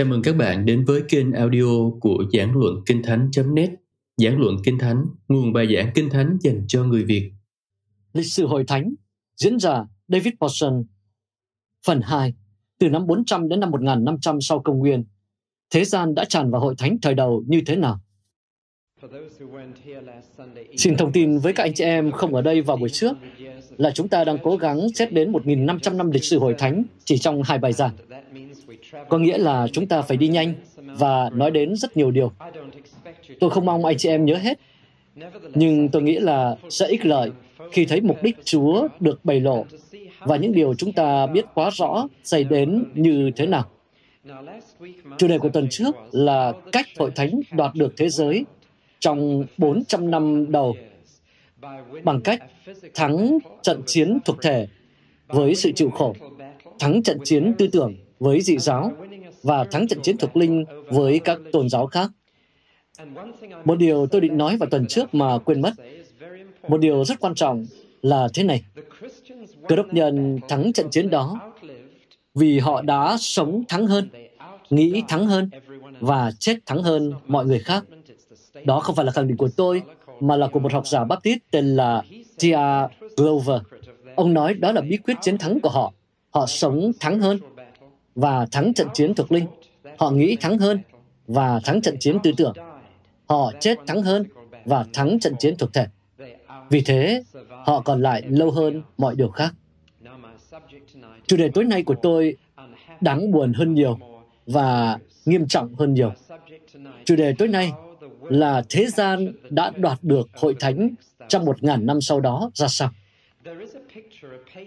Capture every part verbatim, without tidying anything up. Chào mừng các bạn đến với kênh audio của Giảng Luận Kinh Thánh chấm net. Giảng Luận Kinh Thánh, nguồn bài giảng Kinh Thánh dành cho người Việt. Lịch sử Hội Thánh, diễn giả David Paulson. Phần hai, từ năm bốn trăm đến năm một nghìn năm trăm sau Công nguyên, thế gian đã tràn vào Hội Thánh thời đầu như thế nào? Xin thông tin với các anh chị em không ở đây vào buổi trước là chúng ta đang cố gắng xét đến một nghìn năm trăm năm lịch sử Hội Thánh chỉ trong hai bài giảng. Có nghĩa là chúng ta phải đi nhanh và nói đến rất nhiều điều. Tôi không mong anh chị em nhớ hết, nhưng tôi nghĩ là sẽ ích lợi khi thấy mục đích Chúa được bày lộ và những điều chúng ta biết quá rõ xảy đến như thế nào. Chủ đề của tuần trước là cách Hội Thánh đoạt được thế giới trong bốn trăm năm đầu bằng cách thắng trận chiến thuộc thể với sự chịu khổ, thắng trận chiến tư tưởng với dị giáo và thắng trận chiến thuộc linh với các tôn giáo khác. Một điều tôi định nói vào tuần trước mà quên mất, một điều rất quan trọng là thế này. Cơ đốc nhân thắng trận chiến đó vì họ đã sống thắng hơn, nghĩ thắng hơn và chết thắng hơn mọi người khác. Đó không phải là khẳng định của tôi, mà là của một học giả Baptist tên là Tia Glover. Ông nói đó là bí quyết chiến thắng của họ. Họ sống thắng hơn và thắng trận chiến thuộc linh. Họ nghĩ thắng hơn và thắng trận chiến tư tưởng. Họ chết thắng hơn và thắng trận chiến thuộc thể. Vì thế, họ còn lại lâu hơn mọi điều khác. Chủ đề tối nay của tôi đáng buồn hơn nhiều và nghiêm trọng hơn nhiều. Chủ đề tối nay là thế gian đã đoạt được Hội Thánh trong một ngàn năm sau đó ra sao.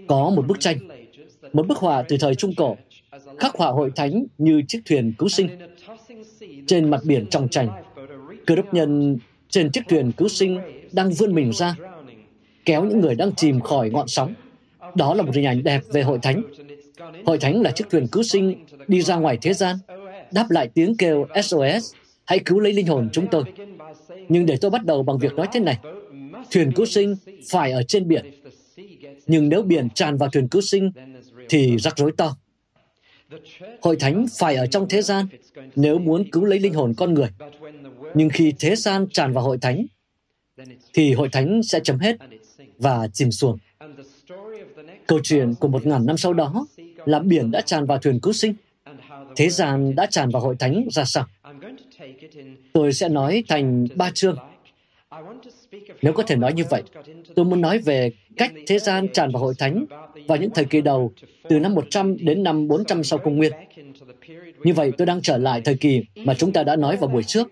Có một bức tranh, một bức họa từ thời Trung Cổ, khắc họa Hội Thánh như chiếc thuyền cứu sinh. Trên mặt biển trong tranh, Cơ đốc nhân trên chiếc thuyền cứu sinh đang vươn mình ra, kéo những người đang chìm khỏi ngọn sóng. Đó là một hình ảnh đẹp về Hội Thánh. Hội Thánh là chiếc thuyền cứu sinh đi ra ngoài thế gian, đáp lại tiếng kêu S O S, hãy cứu lấy linh hồn chúng tôi. Nhưng để tôi bắt đầu bằng việc nói thế này, thuyền cứu sinh phải ở trên biển. Nhưng nếu biển tràn vào thuyền cứu sinh, thì rắc rối to. Hội Thánh phải ở trong thế gian nếu muốn cứu lấy linh hồn con người. Nhưng khi thế gian tràn vào Hội Thánh, thì Hội Thánh sẽ chấm hết và chìm xuống. Câu chuyện của một ngàn năm sau đó là biển đã tràn vào thuyền cứu sinh. Thế gian đã tràn vào Hội Thánh ra sao? Tôi sẽ nói thành ba chương. Nếu có thể nói như vậy, tôi muốn nói về cách thế gian tràn vào Hội Thánh vào những thời kỳ đầu từ năm một trăm đến năm bốn trăm sau Công nguyên. Như vậy, tôi đang trở lại thời kỳ mà chúng ta đã nói vào buổi trước.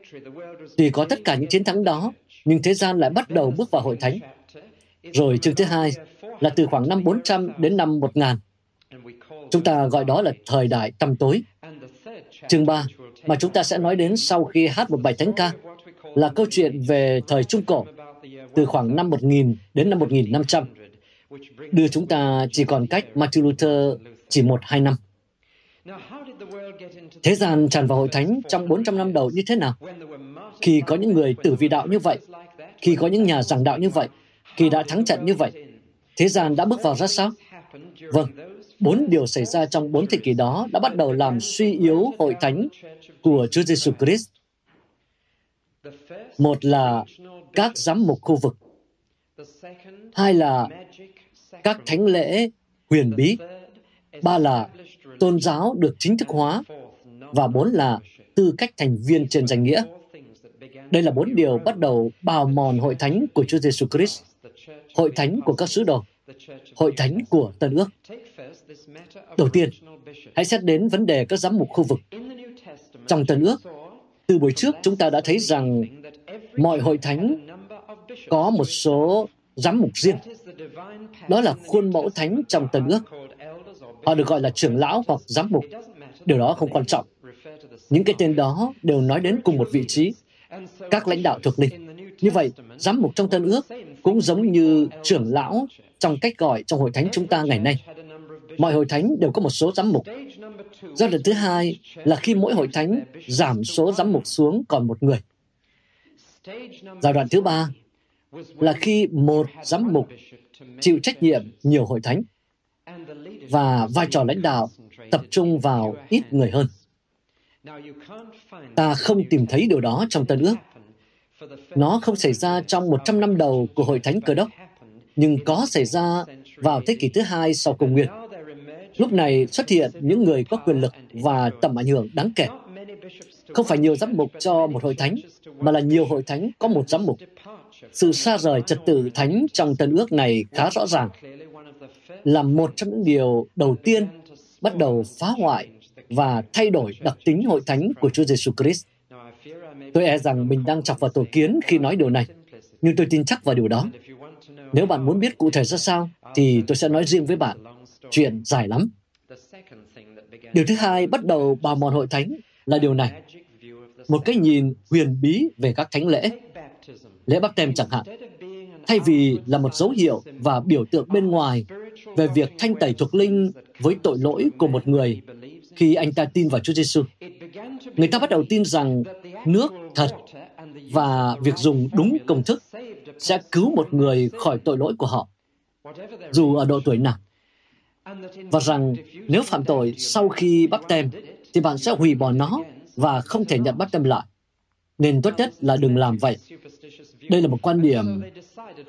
Tuy có tất cả những chiến thắng đó, nhưng thế gian lại bắt đầu bước vào Hội Thánh. Rồi chương thứ hai là từ khoảng năm bốn trăm đến năm một nghìn. Chúng ta gọi đó là thời đại tăm tối. Chương ba mà chúng ta sẽ nói đến sau khi hát một bài thánh ca là câu chuyện về thời Trung Cổ, từ khoảng năm một nghìn đến năm một nghìn năm trăm, đưa chúng ta chỉ còn cách Martin Luther chỉ một hai năm. Thế gian tràn vào Hội Thánh trong bốn trăm năm đầu như thế nào? Khi có những người tử vì đạo như vậy, khi có những nhà giảng đạo như vậy, khi đã thắng trận như vậy, thế gian đã bước vào ra sao? Vâng, bốn điều xảy ra trong bốn thế kỷ đó đã bắt đầu làm suy yếu Hội Thánh của Chúa Giêsu Christ. Một là các giám mục khu vực. Hai là các thánh lễ huyền bí. Ba là tôn giáo được chính thức hóa. Và bốn là tư cách thành viên trên danh nghĩa. Đây là bốn điều bắt đầu bào mòn Hội Thánh của Chúa Giêsu Christ, Hội Thánh của các sứ đồ, Hội Thánh của Tân Ước. Đầu tiên, hãy xét đến vấn đề các giám mục khu vực. Trong Tân Ước, từ buổi trước chúng ta đã thấy rằng mọi Hội Thánh có một số giám mục riêng. Đó là khuôn mẫu thánh trong Tân Ước. Họ được gọi là trưởng lão hoặc giám mục. Điều đó không quan trọng. Những cái tên đó đều nói đến cùng một vị trí, các lãnh đạo thuộc linh. Như vậy, giám mục trong Tân Ước cũng giống như trưởng lão trong cách gọi trong Hội Thánh chúng ta ngày nay. Mọi Hội Thánh đều có một số giám mục. Giai đoạn thứ hai là khi mỗi Hội Thánh giảm số giám mục xuống còn một người. Giai đoạn thứ ba là khi một giám mục chịu trách nhiệm nhiều Hội Thánh và vai trò lãnh đạo tập trung vào ít người hơn. Ta không tìm thấy điều đó trong Tân Ước. Nó không xảy ra trong một trăm năm đầu của Hội Thánh Cơ Đốc, nhưng có xảy ra vào thế kỷ thứ hai sau Công nguyên. Lúc này xuất hiện những người có quyền lực và tầm ảnh hưởng đáng kể. Không phải nhiều giám mục cho một hội thánh, mà là nhiều hội thánh có một giám mục. Sự xa rời trật tự thánh trong Tân Ước này khá rõ ràng, là một trong những điều đầu tiên bắt đầu phá hoại và thay đổi đặc tính hội thánh của Chúa Giêsu Christ. Tôi e rằng mình đang chọc vào tổ kiến khi nói điều này, nhưng tôi tin chắc vào điều đó. Nếu bạn muốn biết cụ thể ra sao, thì tôi sẽ nói riêng với bạn. Chuyện dài lắm. Điều thứ hai bắt đầu bào mòn hội thánh là điều này. Một cái nhìn huyền bí về các thánh lễ. Lễ báp têm chẳng hạn. Thay vì là một dấu hiệu và biểu tượng bên ngoài về việc thanh tẩy thuộc linh với tội lỗi của một người khi anh ta tin vào Chúa Giêsu, người ta bắt đầu tin rằng nước thật và việc dùng đúng công thức sẽ cứu một người khỏi tội lỗi của họ, dù ở độ tuổi nào. Và rằng nếu phạm tội sau khi báp têm, thì bạn sẽ hủy bỏ nó và không thể nhận báp têm lại. Nên tốt nhất là đừng làm vậy. Đây là một quan điểm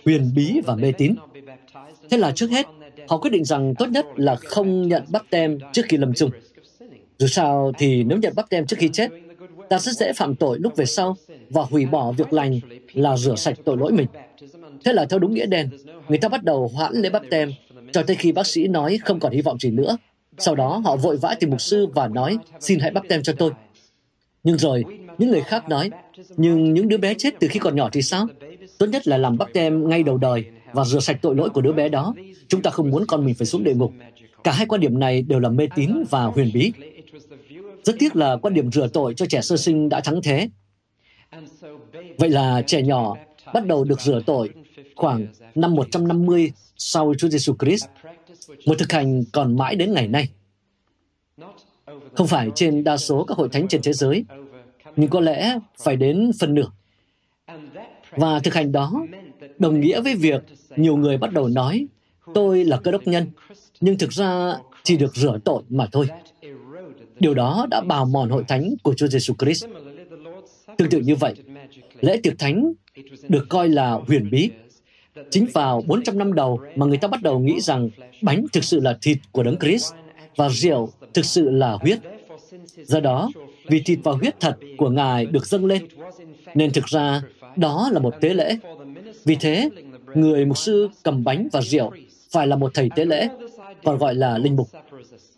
huyền bí và mê tín. Thế là trước hết, họ quyết định rằng tốt nhất là không nhận báp têm trước khi lâm chung. Dù sao thì nếu nhận báp têm trước khi chết, ta rất dễ phạm tội lúc về sau và hủy bỏ việc lành là rửa sạch tội lỗi mình. Thế là theo đúng nghĩa đen, người ta bắt đầu hoãn lễ báp têm cho tới khi bác sĩ nói không còn hy vọng gì nữa. Sau đó họ vội vã tìm mục sư và nói, xin hãy báp têm cho tôi. Nhưng rồi, những người khác nói, nhưng những đứa bé chết từ khi còn nhỏ thì sao? Tốt nhất là làm báp têm ngay đầu đời và rửa sạch tội lỗi của đứa bé đó. Chúng ta không muốn con mình phải xuống địa ngục. Cả hai quan điểm này đều là mê tín và huyền bí. Rất tiếc là quan điểm rửa tội cho trẻ sơ sinh đã thắng thế. Vậy là trẻ nhỏ bắt đầu được rửa tội khoảng năm một trăm năm mươi sau Chúa Giêsu Christ, một thực hành còn mãi đến ngày nay. Không phải trên đa số các hội thánh trên thế giới, nhưng có lẽ phải đến phần nửa. Và thực hành đó đồng nghĩa với việc nhiều người bắt đầu nói, tôi là Cơ Đốc nhân, nhưng thực ra chỉ được rửa tội mà thôi. Điều đó đã bào mòn hội thánh của Chúa Giêsu Christ. Tương tự như vậy, lễ tiệc thánh được coi là huyền bí. Chính vào bốn trăm năm đầu mà người ta bắt đầu nghĩ rằng bánh thực sự là thịt của Đấng Christ và rượu thực sự là huyết. Do đó, vì thịt và huyết thật của Ngài được dâng lên, nên thực ra đó là một tế lễ. Vì thế, người mục sư cầm bánh và rượu phải là một thầy tế lễ, còn gọi là linh mục.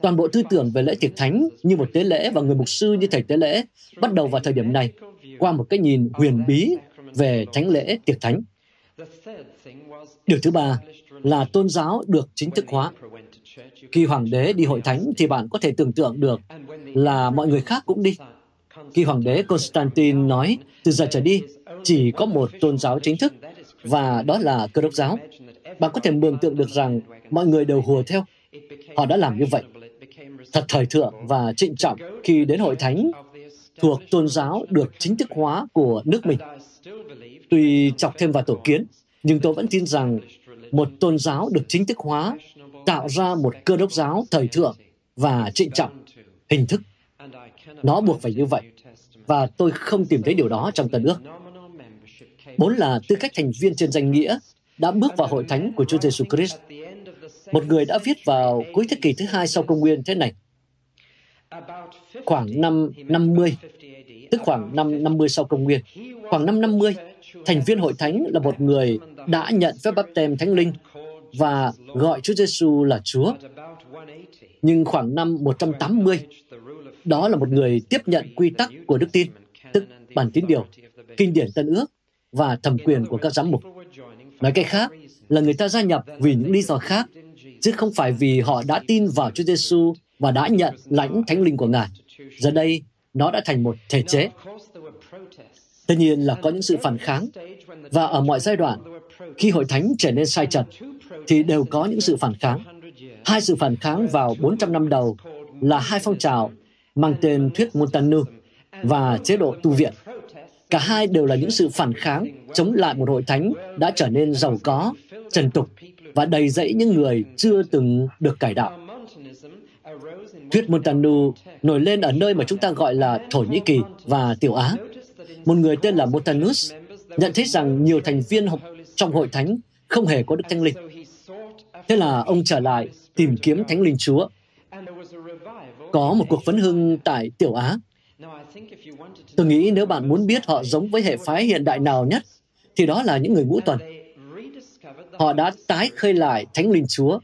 Toàn bộ tư tưởng về lễ tiệc thánh như một tế lễ và người mục sư như thầy tế lễ bắt đầu vào thời điểm này qua một cái nhìn huyền bí về thánh lễ tiệc thánh. Điều thứ ba là tôn giáo được chính thức hóa. Khi hoàng đế đi hội thánh thì bạn có thể tưởng tượng được là mọi người khác cũng đi. Khi hoàng đế Constantine nói, từ giờ trở đi, chỉ có một tôn giáo chính thức, và đó là Cơ Đốc giáo. Bạn có thể mường tượng được rằng mọi người đều hùa theo. Họ đã làm như vậy. Thật thời thượng và trịnh trọng khi đến hội thánh thuộc tôn giáo được chính thức hóa của nước mình. Tuy chọc thêm vào tổ kiến, nhưng tôi vẫn tin rằng một tôn giáo được chính thức hóa tạo ra một Cơ Đốc giáo thời thượng và trịnh trọng, hình thức. Nó buộc phải như vậy, và tôi không tìm thấy điều đó trong Tân Ước. Bốn là tư cách thành viên trên danh nghĩa đã bước vào hội thánh của Chúa Giêsu Christ. Một người đã viết vào cuối thế kỷ thứ hai sau Công nguyên thế này. Khoảng năm năm mươi, tức khoảng năm năm mươi sau Công nguyên, khoảng năm năm mươi, thành viên hội thánh là một người đã nhận phép báp têm Thánh Linh và gọi Chúa Giêsu là Chúa. Nhưng khoảng năm một trăm tám mươi, đó là một người tiếp nhận quy tắc của đức tin, tức bản tín điều, kinh điển Tân Ước và thẩm quyền của các giám mục. Nói cách khác là người ta gia nhập vì những lý do khác, chứ không phải vì họ đã tin vào Chúa Giêsu và đã nhận lãnh Thánh Linh của Ngài. Giờ đây, nó đã thành một thể chế. Tất nhiên là có những sự phản kháng, và ở mọi giai đoạn, khi hội thánh trở nên sai trật, thì đều có những sự phản kháng. Hai sự phản kháng vào bốn trăm năm đầu là hai phong trào mang tên thuyết Montanu và chế độ tu viện. Cả hai đều là những sự phản kháng chống lại một hội thánh đã trở nên giàu có, trần tục và đầy dẫy những người chưa từng được cải đạo. Tuyết Montanu nổi lên ở nơi mà chúng ta gọi là Thổ Nhĩ Kỳ và Tiểu Á. Một người tên là Montanus nhận thấy rằng nhiều thành viên trong hội thánh không hề có Đức Thánh Linh. Thế là ông trở lại tìm kiếm Thánh Linh Chúa. Có một cuộc phấn hưng tại Tiểu Á. Tôi nghĩ nếu bạn muốn biết họ giống với hệ phái hiện đại nào nhất, thì đó là những người ngũ tuần. Họ đã tái khơi lại Thánh Linh Chúa.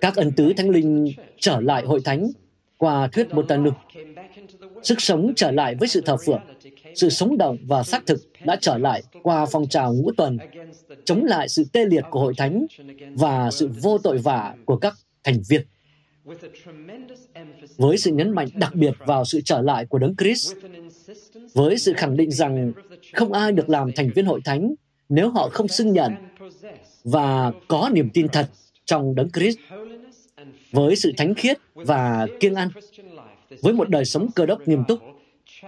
Các ân tứ Thánh Linh trở lại hội thánh qua thuyết Montanu. Sức sống trở lại với sự thờ phượng. Sự sống động và xác thực đã trở lại qua phong trào ngũ tuần, chống lại sự tê liệt của hội thánh và sự vô tội vạ của các thành viên. Với sự nhấn mạnh đặc biệt vào sự trở lại của Đấng Christ, với sự khẳng định rằng không ai được làm thành viên hội thánh nếu họ không xưng nhận và có niềm tin thật trong Đấng Christ, với sự thánh khiết và kiêng ăn, với một đời sống Cơ Đốc nghiêm túc,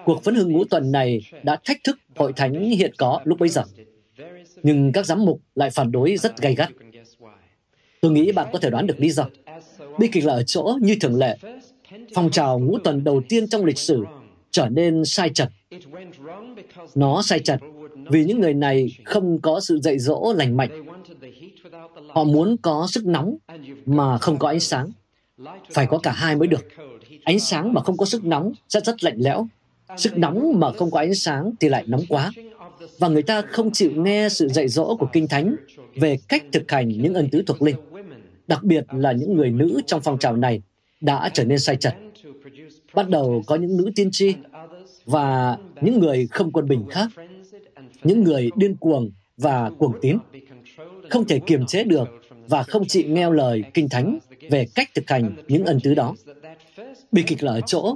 cuộc phấn hưng ngũ tuần này đã thách thức hội thánh hiện có lúc bấy giờ. Nhưng các giám mục lại phản đối rất gay gắt. Tôi nghĩ bạn có thể đoán được lý do. Bi kịch là ở chỗ, như thường lệ, phong trào ngũ tuần đầu tiên trong lịch sử trở nên sai trật. Nó sai trật vì những người này không có sự dạy dỗ lành mạnh. Họ muốn có sức nóng mà không có ánh sáng. Phải có cả hai mới được. Ánh sáng mà không có sức nóng sẽ rất lạnh lẽo. Sức nóng mà không có ánh sáng thì lại nóng quá. Và người ta không chịu nghe sự dạy dỗ của Kinh Thánh về cách thực hành những ân tứ thuộc linh. Đặc biệt là những người nữ trong phong trào này đã trở nên sai trật. Bắt đầu có những nữ tiên tri và những người không quân bình khác, những người điên cuồng và cuồng tín, không thể kiềm chế được và không chịu nghe lời Kinh Thánh về cách thực hành những ân tứ đó. Bi kịch là ở chỗ,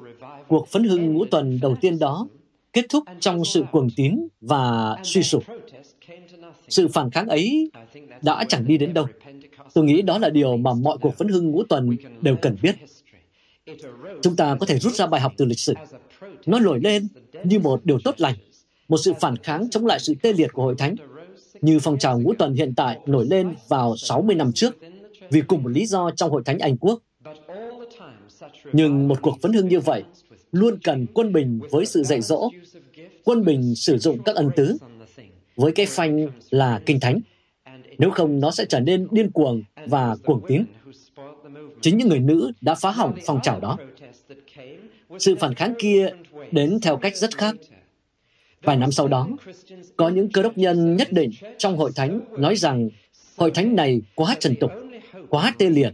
cuộc phấn hưng ngũ tuần đầu tiên đó kết thúc trong sự cuồng tín và suy sụp. Sự phản kháng ấy đã chẳng đi đến đâu. Tôi nghĩ đó là điều mà mọi cuộc phấn hưng ngũ tuần đều cần biết. Chúng ta có thể rút ra bài học từ lịch sử. Nó nổi lên như một điều tốt lành, một sự phản kháng chống lại sự tê liệt của hội thánh, như phong trào ngũ tuần hiện tại nổi lên vào sáu mươi năm trước vì cùng một lý do trong hội thánh Anh Quốc. Nhưng một cuộc phấn hưng như vậy luôn cần quân bình với sự dạy dỗ, quân bình sử dụng các ân tứ, với cái phanh là Kinh Thánh. Nếu không, nó sẽ trở nên điên cuồng và cuồng tín. Chính những người nữ đã phá hỏng phong trào đó. Sự phản kháng kia đến theo cách rất khác. Vài năm sau đó, có những Cơ Đốc nhân nhất định trong hội thánh nói rằng hội thánh này quá trần tục, quá tê liệt,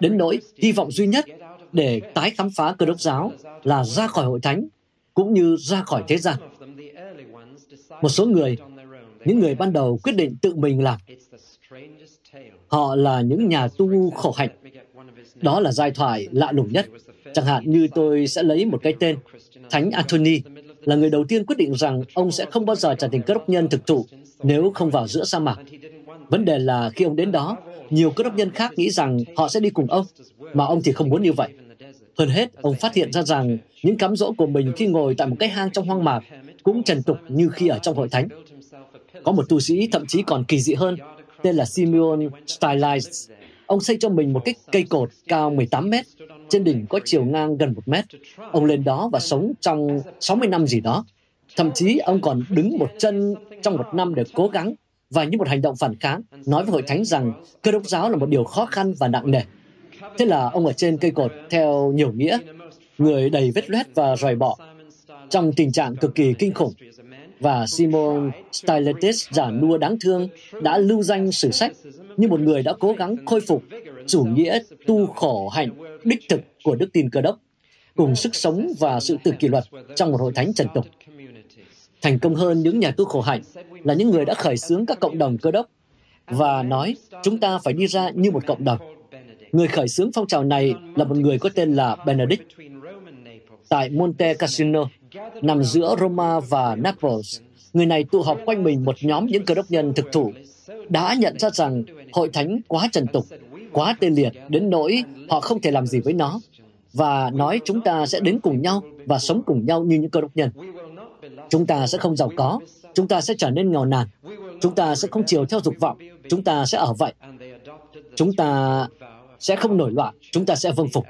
đến nỗi hy vọng duy nhất để tái khám phá Cơ Đốc giáo là ra khỏi hội thánh, cũng như ra khỏi thế gian. Một số người, những người ban đầu quyết định tự mình làm. Họ là những nhà tu khổ hạnh. Đó là giai thoại lạ lùng nhất. Chẳng hạn như tôi sẽ lấy một cái tên, Thánh Anthony, là người đầu tiên quyết định rằng ông sẽ không bao giờ trở thành Cơ Đốc nhân thực thụ nếu không vào giữa sa mạc. Vấn đề là khi ông đến đó, nhiều Cơ Đốc nhân khác nghĩ rằng họ sẽ đi cùng ông, mà ông thì không muốn như vậy. Hơn hết, ông phát hiện ra rằng những cám dỗ của mình khi ngồi tại một cái hang trong hoang mạc cũng trần tục như khi ở trong hội thánh. Có một tu sĩ thậm chí còn kỳ dị hơn, tên là Simeon Stylites. Ông xây cho mình một cái cây cột cao mười tám mét, trên đỉnh có chiều ngang gần một mét. Ông lên đó và sống trong sáu mươi năm gì đó. Thậm chí ông còn đứng một chân trong một năm để cố gắng, và như một hành động phản kháng, nói với hội thánh rằng Cơ Đốc giáo là một điều khó khăn và nặng nề. Thế là ông ở trên cây cột theo nhiều nghĩa, người đầy vết loét và rời bọ, trong tình trạng cực kỳ kinh khủng. Và Simon Stylites giả nua đáng thương đã lưu danh sử sách như một người đã cố gắng khôi phục chủ nghĩa tu khổ hạnh đích thực của đức tin Cơ Đốc, cùng sức sống và sự tự kỷ luật trong một hội thánh trần tục. Thành công hơn những nhà tu khổ hạnh là những người đã khởi xướng các cộng đồng Cơ Đốc và nói chúng ta phải đi ra như một cộng đồng. Người khởi xướng phong trào này là một người có tên là Benedict tại Monte Cassino, nằm giữa Roma và Naples. Người này tụ họp quanh mình một nhóm những Cơ Đốc nhân thực thụ đã nhận ra rằng hội thánh quá trần tục, quá tê liệt đến nỗi họ không thể làm gì với nó, và nói chúng ta sẽ đến cùng nhau và sống cùng nhau như những Cơ Đốc nhân. Chúng ta sẽ không giàu có, chúng ta sẽ trở nên nghèo nàn, chúng ta sẽ không chiều theo dục vọng, chúng ta sẽ ở vậy, chúng ta sẽ không nổi loạn, chúng ta sẽ vâng phục.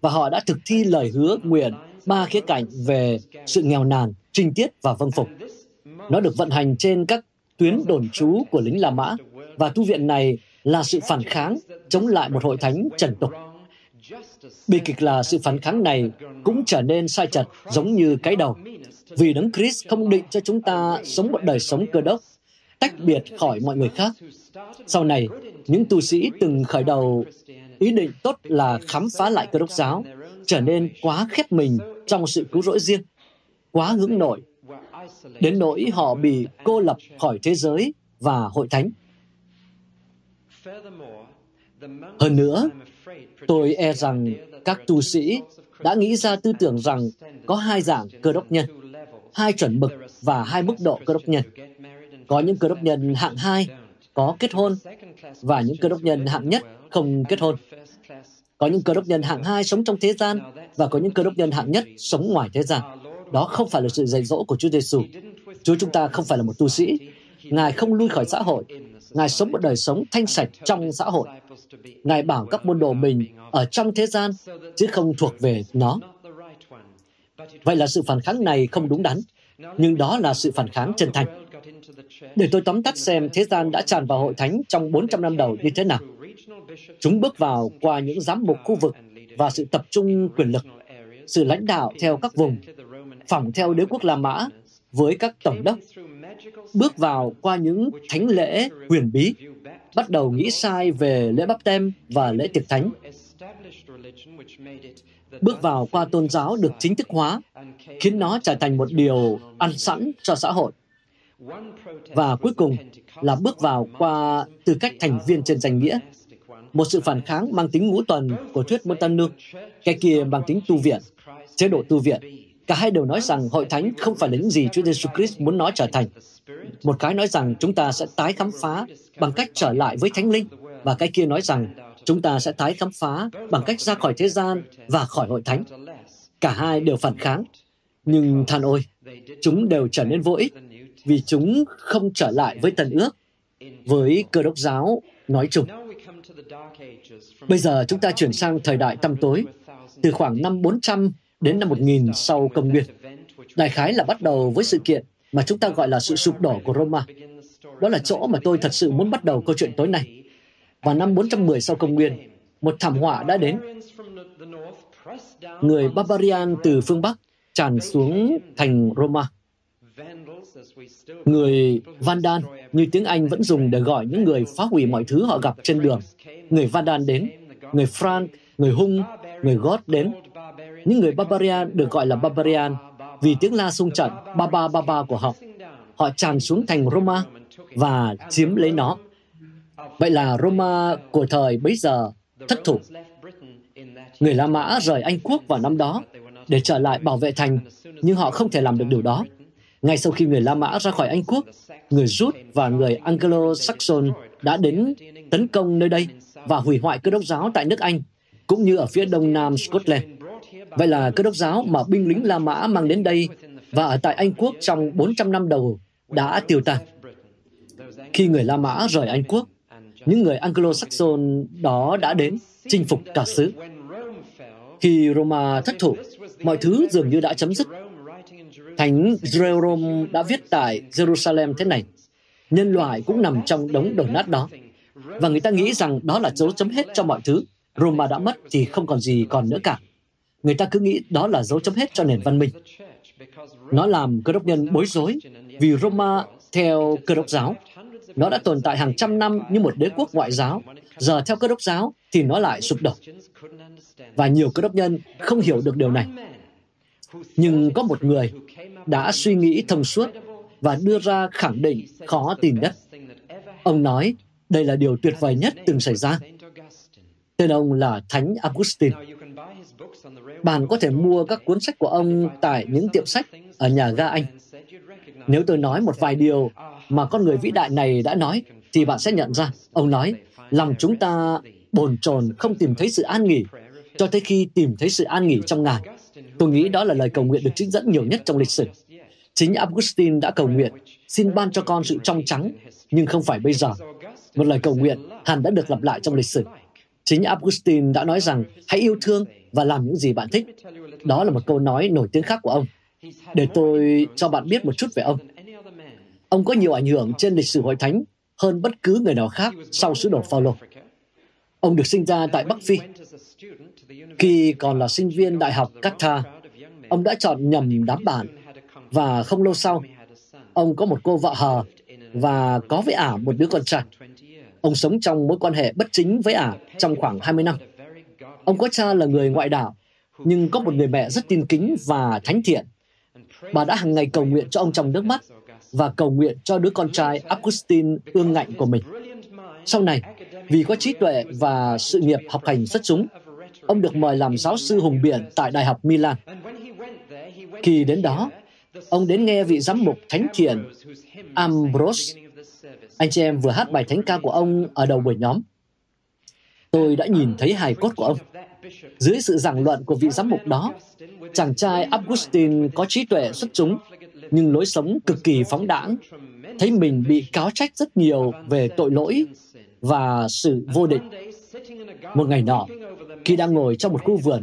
và họ đã thực thi lời hứa nguyện ba khía cạnh về sự nghèo nàn, trinh tiết và vâng phục. Nó được vận hành trên các tuyến đồn trú của lính La Mã, và tu viện này là sự phản kháng chống lại một hội thánh trần tục. Bi kịch là sự phản kháng này cũng trở nên sai chật giống như cái đầu, vì Đấng Christ không định cho chúng ta sống một đời sống Cơ Đốc, tách biệt khỏi mọi người khác. Sau này, những tu sĩ từng khởi đầu ý định tốt là khám phá lại Cơ Đốc giáo, trở nên quá khép mình trong sự cứu rỗi riêng, quá hướng nội, đến nỗi họ bị cô lập khỏi thế giới và hội thánh. Hơn nữa, tôi e rằng các tu sĩ đã nghĩ ra tư tưởng rằng có hai dạng Cơ Đốc nhân, hai chuẩn mực và hai mức độ Cơ Đốc nhân. Có những Cơ Đốc nhân hạng hai, có kết hôn, và những Cơ Đốc nhân hạng nhất không kết hôn. Có những Cơ Đốc nhân hạng hai sống trong thế gian, và có những Cơ Đốc nhân hạng nhất sống ngoài thế gian. Đó không phải là sự dạy dỗ của Chúa Giêsu. Chúa chúng ta không phải là một tu sĩ. Ngài không lui khỏi xã hội. Ngài sống một đời sống thanh sạch trong xã hội. Ngài bảo các môn đồ mình ở trong thế gian, chứ không thuộc về nó. Vậy là sự phản kháng này không đúng đắn, nhưng đó là sự phản kháng chân thành. Để tôi tóm tắt xem thế gian đã tràn vào hội thánh trong bốn trăm năm đầu như thế nào. Chúng bước vào qua những giám mục khu vực và sự tập trung quyền lực, sự lãnh đạo theo các vùng, phỏng theo đế quốc La Mã với các tổng đốc, bước vào qua những thánh lễ huyền bí, bắt đầu nghĩ sai về lễ báp tem và lễ tiệc thánh, bước vào qua tôn giáo được chính thức hóa, khiến nó trở thành một điều ăn sẵn cho xã hội, và cuối cùng là bước vào qua tư cách thành viên trên danh nghĩa, một sự phản kháng mang tính ngũ tuần của thuyết Montaigne, cái kia mang tính tu viện, chế độ tu viện. Cả hai đều nói rằng hội thánh không phải là những gì Chúa Giêsu Christ muốn nó trở thành. Một cái nói rằng chúng ta sẽ tái khám phá bằng cách trở lại với Thánh Linh, và cái kia nói rằng chúng ta sẽ tái khám phá bằng cách ra khỏi thế gian và khỏi hội thánh. Cả hai đều phản kháng, nhưng than ôi, chúng đều trở nên vô ích vì chúng không trở lại với Tân Ước, với Cơ Đốc giáo nói chung. Bây giờ chúng ta chuyển sang thời đại tăm tối, từ khoảng năm bốn trăm đến năm một nghìn sau công nguyên. Đại khái là bắt đầu với sự kiện mà chúng ta gọi là sự sụp đổ của Roma. Đó là chỗ mà tôi thật sự muốn bắt đầu câu chuyện tối nay. Vào năm bốn trăm mười sau công nguyên, một thảm họa đã đến. Người barbarian từ phương Bắc tràn xuống thành Roma. Người Vandal, như tiếng Anh vẫn dùng để gọi những người phá hủy mọi thứ họ gặp trên đường. Người Vandal đến, người Frank, người Hung, người Gót đến. Những người barbarian được gọi là barbarian vì tiếng La xung trận baba baba của họ. Họ tràn xuống thành Roma và chiếm lấy nó. Vậy là Roma của thời bấy giờ thất thủ. Người La Mã rời Anh quốc vào năm đó để trở lại bảo vệ thành, nhưng họ không thể làm được điều đó. Ngay sau khi người La Mã ra khỏi Anh quốc, người Rút và người Anglo-Saxon đã đến tấn công nơi đây và hủy hoại Cơ Đốc giáo tại nước Anh, cũng như ở phía đông nam Scotland. Vậy là Cơ Đốc giáo mà binh lính La Mã mang đến đây và ở tại Anh quốc trong bốn trăm năm đầu đã tiêu tan. Khi người La Mã rời Anh quốc, những người Anglo-Saxon đó đã đến chinh phục cả xứ. Khi Roma thất thủ, mọi thứ dường như đã chấm dứt. Thánh Jerome đã viết tại Jerusalem thế này: nhân loại cũng nằm trong đống đổ nát đó, và người ta nghĩ rằng đó là dấu chấm hết cho mọi thứ. Roma đã mất thì không còn gì còn nữa cả. Người ta cứ nghĩ đó là dấu chấm hết cho nền văn minh. Nó làm Cơ Đốc nhân bối rối, vì Roma theo Cơ Đốc giáo, nó đã tồn tại hàng trăm năm như một đế quốc ngoại giáo. Giờ theo Cơ Đốc giáo thì nó lại sụp đổ. Và nhiều Cơ Đốc nhân không hiểu được điều này. Nhưng có một người đã suy nghĩ thông suốt và đưa ra khẳng định khó tin nhất. Ông nói đây là điều tuyệt vời nhất từng xảy ra. Tên ông là Thánh Augustine. Bạn có thể mua các cuốn sách của ông tại những tiệm sách ở nhà ga Anh. Nếu tôi nói một vài điều mà con người vĩ đại này đã nói, thì bạn sẽ nhận ra. Ông nói, lòng chúng ta bồn chồn không tìm thấy sự an nghỉ, cho tới khi tìm thấy sự an nghỉ trong Ngài. Tôi nghĩ đó là lời cầu nguyện được trích dẫn nhiều nhất trong lịch sử. Chính Augustine đã cầu nguyện, xin ban cho con sự trong trắng, nhưng không phải bây giờ. Một lời cầu nguyện hẳn đã được lặp lại trong lịch sử. Chính Augustine đã nói rằng, hãy yêu thương và làm những gì bạn thích. Đó là một câu nói nổi tiếng khác của ông. Để tôi cho bạn biết một chút về ông. Ông có nhiều ảnh hưởng trên lịch sử hội thánh hơn bất cứ người nào khác sau sứ đồ Phao-lô. Ông được sinh ra tại Bắc Phi. Khi còn là sinh viên Đại học Qatar, ông đã chọn nhầm đám bạn và không lâu sau, ông có một cô vợ hờ và có với ả một đứa con trai. Ông sống trong mối quan hệ bất chính với ả trong khoảng hai mươi năm. Ông có cha là người ngoại đạo, nhưng có một người mẹ rất tin kính và thánh thiện. Bà đã hàng ngày cầu nguyện cho ông trong nước mắt và cầu nguyện cho đứa con trai Augustine ương ngạnh của mình. Sau này, vì có trí tuệ và sự nghiệp học hành xuất chúng, ông được mời làm giáo sư hùng biện tại Đại học Milan. Khi đến đó, ông đến nghe vị giám mục thánh thiện Ambrose. Anh chị em vừa hát bài thánh ca của ông ở đầu buổi nhóm. Tôi đã nhìn thấy hài cốt của ông. Dưới sự giảng luận của vị giám mục đó, chàng trai Augustine có trí tuệ xuất chúng, nhưng lối sống cực kỳ phóng đãng, thấy mình bị cáo trách rất nhiều về tội lỗi và sự vô định. Một ngày nọ, khi đang ngồi trong một khu vườn,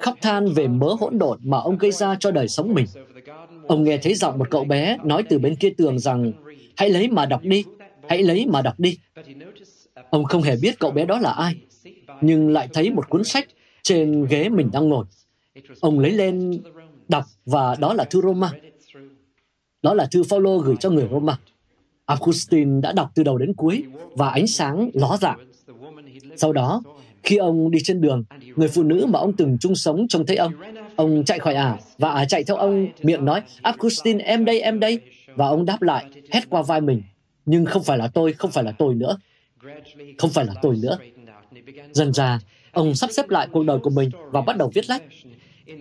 khóc than về mớ hỗn độn mà ông gây ra cho đời sống mình, ông nghe thấy giọng một cậu bé nói từ bên kia tường rằng, hãy lấy mà đọc đi, hãy lấy mà đọc đi. Ông không hề biết cậu bé đó là ai, nhưng lại thấy một cuốn sách trên ghế mình đang ngồi. Ông lấy lên đọc và đó là thư Roma. Đó là thư Phao-lô gửi cho người Roma. Augustine đã đọc từ đầu đến cuối và ánh sáng ló dạng. Sau đó, khi ông đi trên đường, người phụ nữ mà ông từng chung sống trông thấy ông. Ông chạy khỏi ả và ả chạy theo ông, miệng nói, Augustine, em đây, em đây. Và ông đáp lại, hét qua vai mình, nhưng không phải là tôi, không phải là tôi nữa. Không phải là tôi nữa. Dần ra, ông sắp xếp lại cuộc đời của mình và bắt đầu viết lách.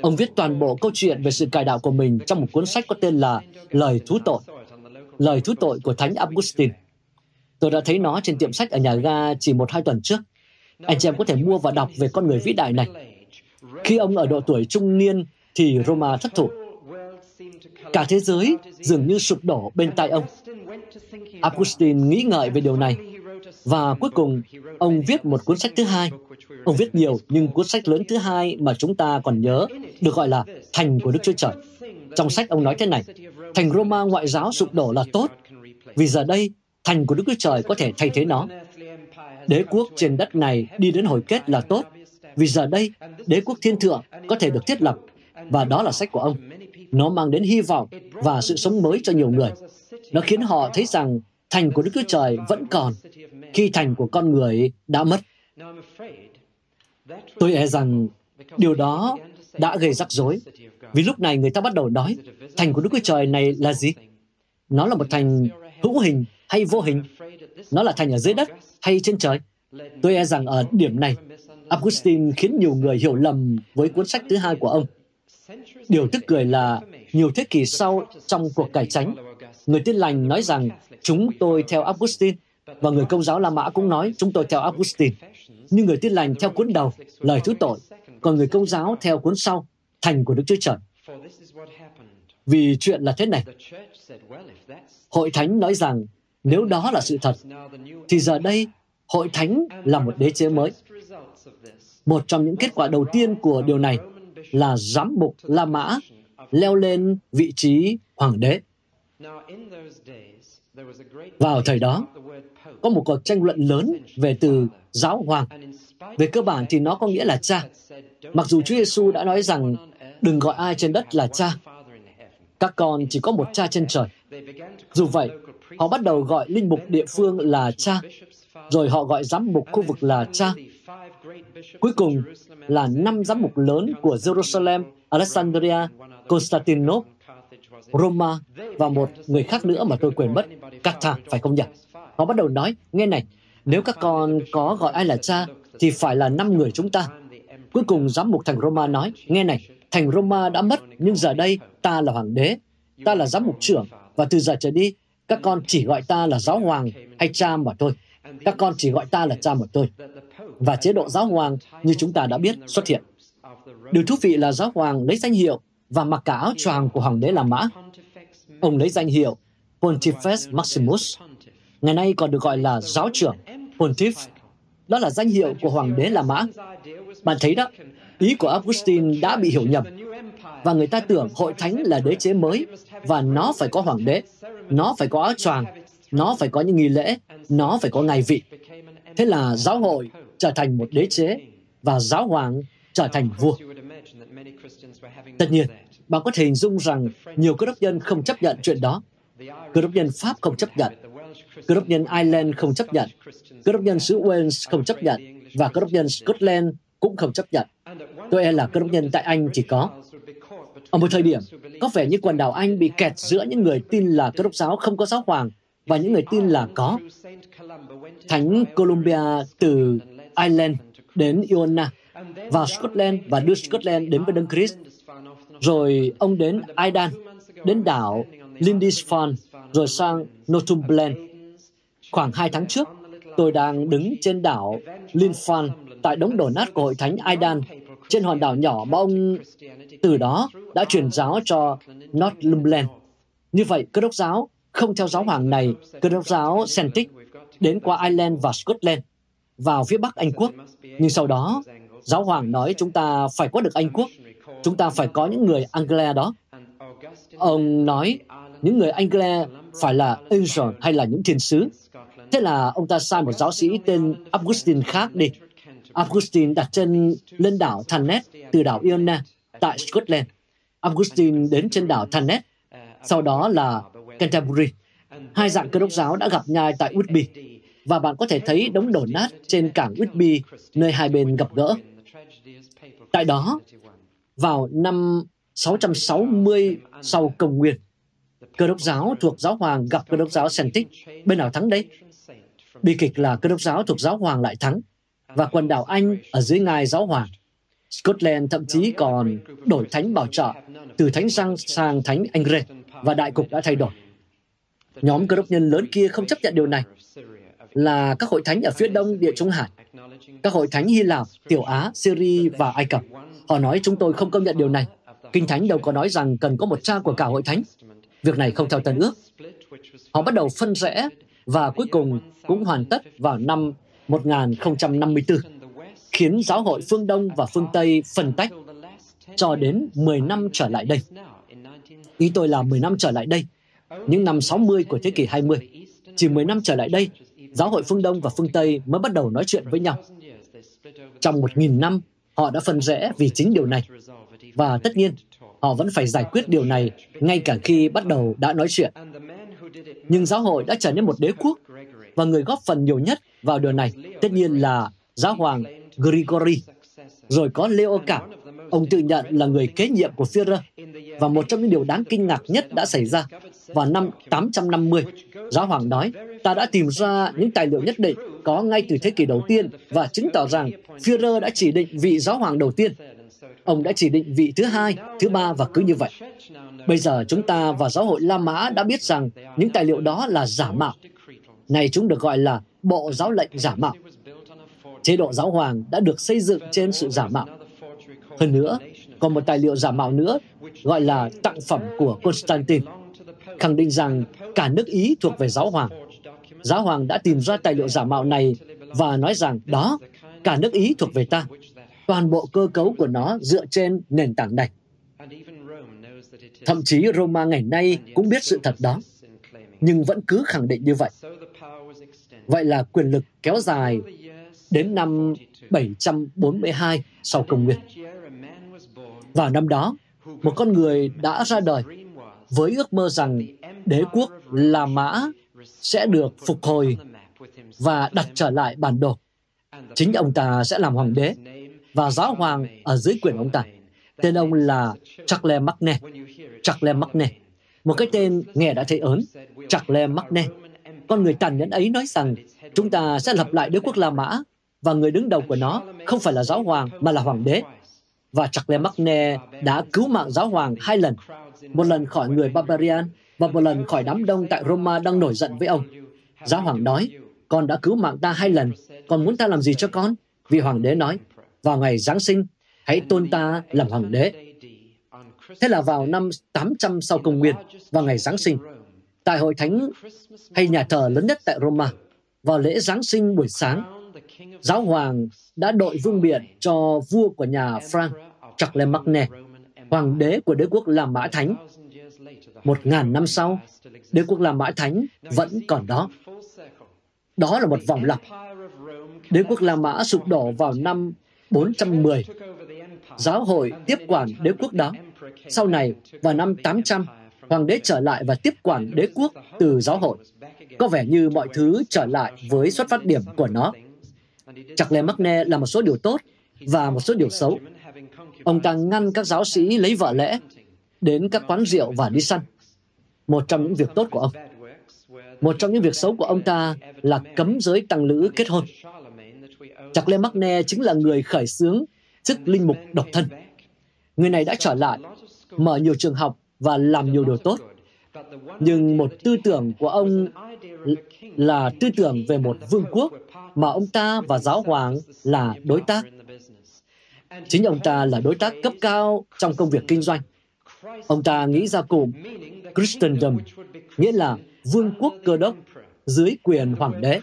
Ông viết toàn bộ câu chuyện về sự cải đạo của mình trong một cuốn sách có tên là Lời Thú Tội, Lời Thú Tội của Thánh Augustine. Tôi đã thấy nó trên tiệm sách ở nhà ga chỉ một hai tuần trước. Anh chị em có thể mua và đọc về con người vĩ đại này. Khi ông ở độ tuổi trung niên thì Roma thất thủ. Cả thế giới dường như sụp đổ bên tai ông. Augustine nghĩ ngợi về điều này. Và cuối cùng, ông viết một cuốn sách thứ hai. Ông viết nhiều, nhưng cuốn sách lớn thứ hai mà chúng ta còn nhớ được gọi là Thành của Đức Chúa Trời. Trong sách, ông nói thế này, thành Roma ngoại giáo sụp đổ là tốt, vì giờ đây, thành của Đức Chúa Trời có thể thay thế nó. Đế quốc trên đất này đi đến hồi kết là tốt, vì giờ đây, đế quốc thiên thượng có thể được thiết lập. Và đó là sách của ông. Nó mang đến hy vọng và sự sống mới cho nhiều người. Nó khiến họ thấy rằng thành của Đức Chúa Trời vẫn còn, khi thành của con người đã mất. Tôi e rằng điều đó đã gây rắc rối, vì lúc này người ta bắt đầu nói, thành của Đức Chúa Trời này là gì? Nó là một thành hữu hình hay vô hình? Nó là thành ở dưới đất hay trên trời? Tôi e rằng ở điểm này, Augustine khiến nhiều người hiểu lầm với cuốn sách thứ hai của ông. Điều tức cười là nhiều thế kỷ sau trong cuộc cải chánh, người Tin Lành nói rằng chúng tôi theo Augustine, và người Công giáo La Mã cũng nói chúng tôi theo Augustine. Nhưng người Tin Lành theo cuốn đầu, Lời Thứ Tội, còn người Công giáo theo cuốn sau, Thành của Đức Chúa Trời. Vì chuyện là thế này. Hội Thánh nói rằng nếu đó là sự thật, thì giờ đây Hội Thánh là một đế chế mới. Một trong những kết quả đầu tiên của điều này là giám mục La Mã leo lên vị trí hoàng đế. Vào thời đó, có một cuộc tranh luận lớn về từ giáo hoàng. Về cơ bản thì nó có nghĩa là cha. Mặc dù Chúa Giêsu đã nói rằng đừng gọi ai trên đất là cha. Các con chỉ có một cha trên trời. Dù vậy, họ bắt đầu gọi linh mục địa phương là cha, rồi họ gọi giám mục khu vực là cha. Cuối cùng là năm giám mục lớn của Jerusalem, Alexandria, Constantinople, Roma và một người khác nữa mà tôi quên mất, Qatar, phải không nhỉ? Họ bắt đầu nói, nghe này, nếu các con có gọi ai là cha, thì phải là năm người chúng ta. Cuối cùng giám mục thành Roma nói, nghe này, thành Roma đã mất, nhưng giờ đây ta là hoàng đế, ta là giám mục trưởng, và từ giờ trở đi, các con chỉ gọi ta là giáo hoàng hay cha mà thôi. Các con chỉ gọi ta là cha mà thôi. Và chế độ giáo hoàng, như chúng ta đã biết, xuất hiện. Điều thú vị là giáo hoàng lấy danh hiệu và mặc cả áo choàng của hoàng đế La Mã. Ông lấy danh hiệu Pontifex Maximus, ngày nay còn được gọi là giáo trưởng Pontiff, đó là danh hiệu của Hoàng đế La Mã. Bạn thấy đó, ý của Augustine đã bị hiểu nhầm, và người ta tưởng hội thánh là đế chế mới, và nó phải có hoàng đế, nó phải có áo choàng, nó phải có những nghi lễ, nó phải có ngai vị. Thế là giáo hội trở thành một đế chế, và giáo hoàng trở thành vua. Tất nhiên, bạn có thể hình dung rằng nhiều Cơ đốc nhân không chấp nhận chuyện đó. Cơ đốc nhân Pháp không chấp nhận, Cơ đốc nhân Ireland không chấp nhận, Cơ đốc nhân xứ Wales không chấp nhận, và Cơ đốc nhân Scotland cũng không chấp nhận. Tôi e là Cơ đốc nhân tại Anh thì có. Ở một thời điểm, có vẻ như quần đảo Anh bị kẹt giữa những người tin là Cơ đốc giáo không có giáo hoàng và những người tin là có. Thánh Columbia từ Ireland đến Iona vào Scotland và đưa Scotland đến với Đấng Christ. Rồi ông đến Aidan, đến đảo Lindisfarne, rồi sang Northumberland. Khoảng hai tháng trước, tôi đang đứng trên đảo Linfarne tại đống đổ nát của hội thánh Aidan, trên hòn đảo nhỏ mà ông từ đó đã truyền giáo cho Northumberland. Như vậy, Cơ đốc giáo không theo giáo hoàng này, Cơ đốc giáo Celtic đến qua Ireland và Scotland, vào phía bắc Anh quốc. Nhưng sau đó, giáo hoàng nói chúng ta phải có được Anh quốc, chúng ta phải có những người Anglia đó. Ông nói những người Anglia phải là angel hay là những thiên sứ. Thế là ông ta sai một giáo sĩ tên Augustine khác đi. Augustine đặt chân lên đảo Thanet từ đảo Iona tại Scotland. Augustine đến trên đảo Thanet, sau đó là Canterbury. Hai dạng Cơ đốc giáo đã gặp nhau tại Whitby, và bạn có thể thấy đống đổ nát trên cảng Whitby nơi hai bên gặp gỡ. Tại đó, vào năm sáu trăm sáu mươi sau Công nguyên, Cơ đốc giáo thuộc giáo hoàng gặp Cơ đốc giáo Celtic. Bên nào thắng đấy? Bi kịch là Cơ đốc giáo thuộc giáo hoàng lại thắng, và quần đảo Anh ở dưới ngai giáo hoàng. Scotland thậm chí còn đổi thánh bảo trợ từ thánh sang sang thánh Engre, và đại cục đã thay đổi. Nhóm Cơ đốc nhân lớn kia không chấp nhận điều này, là các hội thánh ở phía đông Địa Trung Hải, các hội thánh Hy Lạp, Tiểu Á, Syria và Ai Cập. Họ nói chúng tôi không công nhận điều này. Kinh Thánh đâu có nói rằng cần có một cha của cả hội thánh. Việc này không theo Tân Ước. Họ bắt đầu phân rẽ và cuối cùng cũng hoàn tất vào năm một nghìn không trăm năm mươi tư, khiến giáo hội phương Đông và phương Tây phân tách cho đến mười năm trở lại đây. Ý tôi là mười năm trở lại đây, những năm sáu mươi của thế kỷ hai mươi. Chỉ mười năm trở lại đây, giáo hội phương Đông và phương Tây mới bắt đầu nói chuyện với nhau. Trong một nghìn năm, họ đã phân rẽ vì chính điều này. Và tất nhiên, họ vẫn phải giải quyết điều này ngay cả khi bắt đầu đã nói chuyện. Nhưng giáo hội đã trở nên một đế quốc, và người góp phần nhiều nhất vào điều này tất nhiên là giáo hoàng Gregory. Rồi có Leo Cả, ông tự nhận là người kế nhiệm của Führer. Và một trong những điều đáng kinh ngạc nhất đã xảy ra. Vào năm tám trăm năm mươi, giáo hoàng nói, ta đã tìm ra những tài liệu nhất định có ngay từ thế kỷ đầu tiên và chứng tỏ rằng Führer đã chỉ định vị giáo hoàng đầu tiên. Ông đã chỉ định vị thứ hai, thứ ba và cứ như vậy. Bây giờ chúng ta và giáo hội La Mã đã biết rằng những tài liệu đó là giả mạo. Này chúng được gọi là bộ giáo lệnh giả mạo. Chế độ giáo hoàng đã được xây dựng trên sự giả mạo. Hơn nữa, còn một tài liệu giả mạo nữa gọi là tặng phẩm của Constantine, khẳng định rằng cả nước Ý thuộc về giáo hoàng. Giáo hoàng đã tìm ra tài liệu giả mạo này và nói rằng đó, cả nước Ý thuộc về ta. Toàn bộ cơ cấu của nó dựa trên nền tảng này. Thậm chí Roma ngày nay cũng biết sự thật đó, nhưng vẫn cứ khẳng định như vậy. Vậy là quyền lực kéo dài đến năm bảy trăm bốn mươi hai sau Công nguyên. Vào năm đó, một con người đã ra đời với ước mơ rằng đế quốc La Mã sẽ được phục hồi và đặt trở lại bản đồ. Chính ông ta sẽ làm hoàng đế, và giáo hoàng ở dưới quyền ông ta. Tên ông là Charlemagne. Charlemagne. Một cái tên nghe đã thấy ớn. Charlemagne. Con người tàn nhẫn ấy nói rằng chúng ta sẽ lập lại đế quốc La Mã, và người đứng đầu của nó không phải là giáo hoàng mà là hoàng đế. Và Charlemagne đã cứu mạng giáo hoàng hai lần. Một lần khỏi người Barbarian và một lần khỏi đám đông tại Roma đang nổi giận với ông. Giáo hoàng nói, con đã cứu mạng ta hai lần, con muốn ta làm gì cho con? Vì hoàng đế nói, vào ngày Giáng sinh, hãy tôn ta làm hoàng đế. Thế là vào năm tám trăm sau Công nguyên, vào ngày Giáng sinh, tại hội thánh hay nhà thờ lớn nhất tại Roma, vào lễ Giáng sinh buổi sáng, giáo hoàng đã đội vương miện cho vua của nhà Franc, Charlemagne, hoàng đế của đế quốc La Mã Thánh. Một ngàn năm sau, đế quốc La Mã Thánh vẫn còn đó. Đó là một vòng lặp. Đế quốc La Mã sụp đổ vào năm bốn trăm mười. Giáo hội tiếp quản đế quốc đó. Sau này, vào năm tám trăm, hoàng đế trở lại và tiếp quản đế quốc từ giáo hội. Có vẻ như mọi thứ trở lại với xuất phát điểm của nó. Charlemagne làm một số điều tốt và một số điều xấu. Ông ta ngăn các giáo sĩ lấy vợ lẽ, đến các quán rượu và đi săn. Một trong những việc tốt của ông. Một trong những việc xấu của ông ta là cấm giới tăng lữ kết hôn. Charlemagne chính là người khởi xướng chức linh mục độc thân. Người này đã trở lại, mở nhiều trường học và làm nhiều điều tốt. Nhưng một tư tưởng của ông là tư tưởng về một vương quốc mà ông ta và giáo hoàng là đối tác. Chính ông ta là đối tác cấp cao trong công việc kinh doanh. Ông ta nghĩ ra cụm Christendom, nghĩa là vương quốc cơ đốc dưới quyền hoàng đế.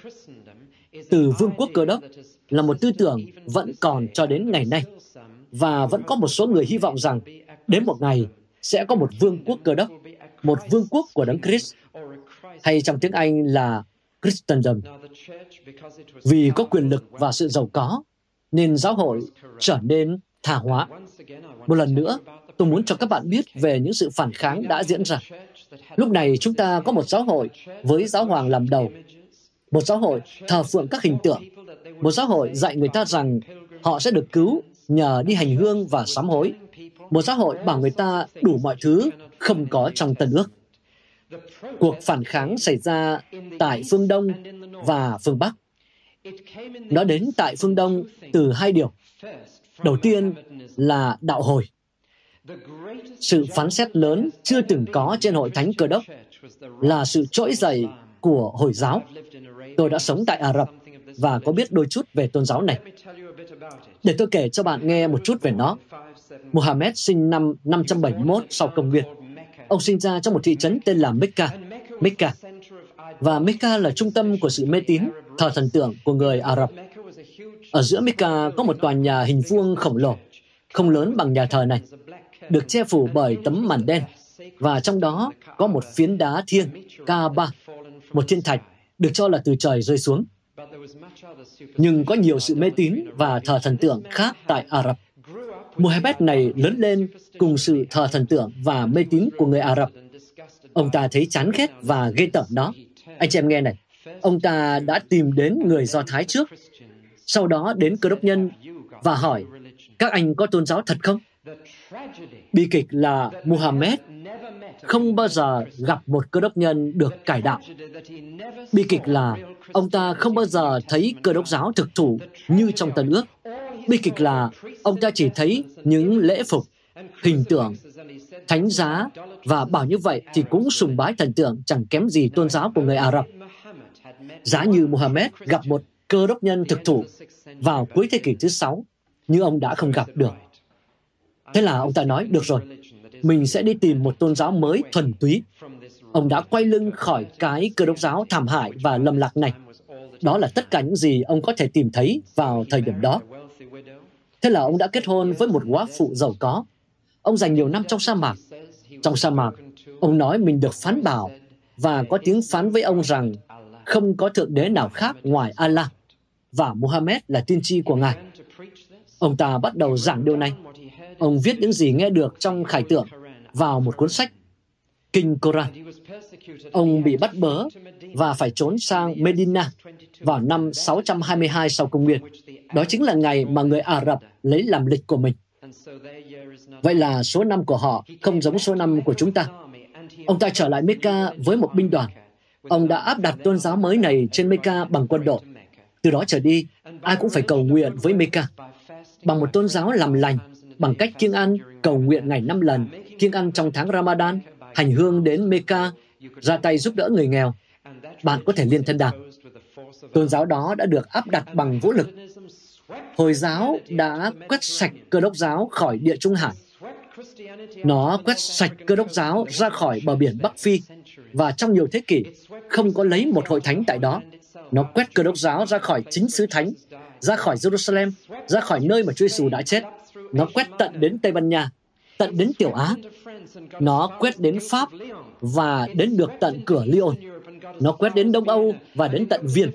Từ vương quốc cơ đốc là một tư tưởng vẫn còn cho đến ngày nay, và vẫn có một số người hy vọng rằng đến một ngày sẽ có một vương quốc cơ đốc, một vương quốc của Đấng Christ, hay trong tiếng Anh là Christendom. Vì có quyền lực và sự giàu có, nên giáo hội trở nên tha hóa. Một lần nữa, tôi muốn cho các bạn biết về những sự phản kháng đã diễn ra. Lúc này chúng ta có một giáo hội với giáo hoàng làm đầu, một giáo hội thờ phượng các hình tượng, một giáo hội dạy người ta rằng họ sẽ được cứu nhờ đi hành hương và sám hối, một giáo hội bảo người ta đủ mọi thứ không có trong Tân Ước. Cuộc phản kháng xảy ra tại phương Đông và phương Bắc. Nó đến tại phương Đông từ hai điều. Đầu tiên là đạo hồi. Sự phán xét lớn chưa từng có trên hội thánh Cơ Đốc là sự trỗi dậy của Hồi giáo. Tôi đã sống tại Ả Rập và có biết đôi chút về tôn giáo này. Để tôi kể cho bạn nghe một chút về nó. Muhammad sinh năm năm trăm bảy mươi mốt sau công nguyên. Ông sinh ra trong một thị trấn tên là Mecca. Mecca. Và Mecca là trung tâm của sự mê tín, thờ thần tượng của người Ả Rập. Ở giữa Mecca có một tòa nhà hình vuông khổng lồ, không lớn bằng nhà thờ này, được che phủ bởi tấm màn đen, và trong đó có một phiến đá thiêng, Kaaba, một thiên thạch được cho là từ trời rơi xuống. Nhưng có nhiều sự mê tín và thờ thần tượng khác tại Ả Rập. Muhammad này lớn lên cùng sự thờ thần tượng và mê tín của người Ả Rập. Ông ta thấy chán ghét và ghê tởm nó. Anh chị em nghe này, ông ta đã tìm đến người Do Thái trước, sau đó đến Cơ Đốc nhân và hỏi, các anh có tôn giáo thật không? Bi kịch là Muhammad không bao giờ gặp một Cơ Đốc nhân được cải đạo. Bi kịch là ông ta không bao giờ thấy Cơ Đốc giáo thực thụ như trong Tân Ước. Bi kịch là ông ta chỉ thấy những lễ phục, hình tượng, thánh giá, và bảo như vậy thì cũng sùng bái thần tượng chẳng kém gì tôn giáo của người Ả Rập. Giá như Muhammad gặp một Cơ Đốc nhân thực thụ vào cuối thế kỷ thứ sáu, nhưng ông đã không gặp được. Thế là ông ta nói, được rồi, mình sẽ đi tìm một tôn giáo mới thuần túy. Ông đã quay lưng khỏi cái Cơ Đốc giáo thảm hại và lầm lạc này. Đó là tất cả những gì ông có thể tìm thấy vào thời điểm đó. Thế là ông đã kết hôn với một góa phụ giàu có. Ông dành nhiều năm trong sa mạc. Trong sa mạc, ông nói mình được phán bảo và có tiếng phán với ông rằng không có thượng đế nào khác ngoài Allah và Muhammad là tiên tri của Ngài. Ông ta bắt đầu giảng điều này. Ông viết những gì nghe được trong khải tượng vào một cuốn sách, Kinh Koran. Ông bị bắt bớ và phải trốn sang Medina vào năm sáu trăm hai mươi hai sau công nguyên. Đó chính là ngày mà người Ả Rập lấy làm lịch của mình. Vậy là số năm của họ không giống số năm của chúng ta. Ông ta trở lại Mecca với một binh đoàn. Ông đã áp đặt tôn giáo mới này trên Mecca bằng quân đội. Từ đó trở đi, ai cũng phải cầu nguyện với Mecca bằng một tôn giáo làm lành, bằng cách kiêng ăn, cầu nguyện ngày năm lần, kiêng ăn trong tháng Ramadan, hành hương đến Mecca, ra tay giúp đỡ người nghèo. Bạn có thể liên thân đảng. Tôn giáo đó đã được áp đặt bằng vũ lực. Hồi giáo đã quét sạch Cơ Đốc giáo khỏi Địa Trung Hải. Nó quét sạch Cơ Đốc giáo ra khỏi bờ biển Bắc Phi, và trong nhiều thế kỷ, không có lấy một hội thánh tại đó. Nó quét Cơ Đốc giáo ra khỏi chính xứ thánh, ra khỏi Jerusalem, ra khỏi nơi mà Chúa Giêsu đã chết. Nó quét tận đến Tây Ban Nha, tận đến Tiểu Á. Nó quét đến Pháp và đến được tận cửa Lyon. Nó quét đến Đông Âu và đến tận Viên.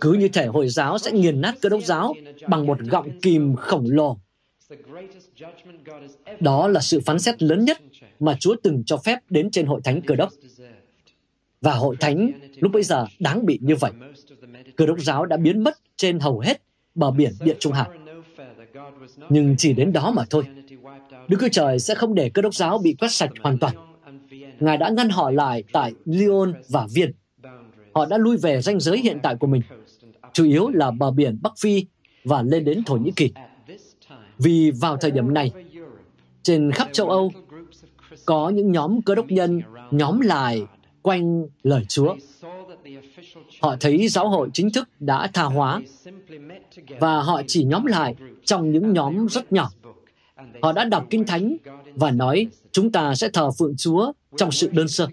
Cứ như thể Hồi giáo sẽ nghiền nát Cơ đốc giáo bằng một gọng kìm khổng lồ. Đó là sự phán xét lớn nhất mà Chúa từng cho phép đến trên hội thánh Cơ đốc. Và hội thánh lúc bấy giờ đáng bị như vậy. Cơ đốc giáo đã biến mất trên hầu hết bờ biển Địa Trung Hải. Nhưng chỉ đến đó mà thôi. Đức Chúa Trời sẽ không để Cơ đốc giáo bị quét sạch hoàn toàn. Ngài đã ngăn họ lại tại Lyon và Viên. Họ đã lui về ranh giới hiện tại của mình, chủ yếu là bờ biển Bắc Phi và lên đến Thổ Nhĩ Kỳ. Vì vào thời điểm này, trên khắp châu Âu, có những nhóm Cơ đốc nhân nhóm lại quanh lời Chúa. Họ thấy giáo hội chính thức đã tha hóa và họ chỉ nhóm lại trong những nhóm rất nhỏ. Họ đã đọc Kinh Thánh và nói chúng ta sẽ thờ phượng Chúa trong sự đơn sơ.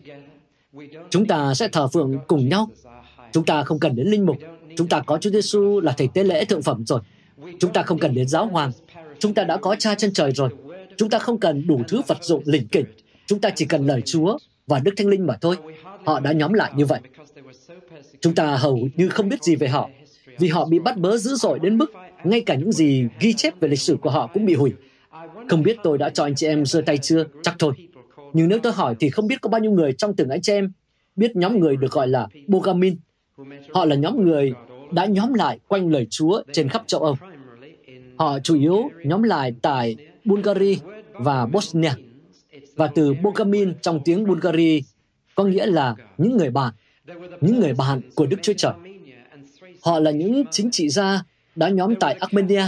Chúng ta sẽ thờ phượng cùng nhau. Chúng ta không cần đến linh mục. Chúng ta có Chúa Giêsu là thầy tế lễ thượng phẩm rồi. Chúng ta không cần đến giáo hoàng. Chúng ta đã có Cha trên trời rồi. Chúng ta không cần đủ thứ vật dụng lỉnh kỉnh. Chúng ta chỉ cần lời Chúa và Đức Thánh Linh mà thôi. Họ đã nhóm lại như vậy. Chúng ta hầu như không biết gì về họ, vì họ bị bắt bớ dữ dội đến mức ngay cả những gì ghi chép về lịch sử của họ cũng bị hủy. Không biết tôi đã cho anh chị em giơ tay chưa? Chắc thôi. Nhưng nếu tôi hỏi thì không biết có bao nhiêu người trong từng anh chị em biết nhóm người được gọi là Bogamin. Họ là nhóm người đã nhóm lại quanh lời Chúa trên khắp châu Âu. Họ chủ yếu nhóm lại tại Bulgaria và Bosnia. Và từ Bogamin trong tiếng Bulgaria có nghĩa là những người bạn, những người bạn của Đức Chúa Trời. Họ là những chính trị gia đã nhóm tại Armenia,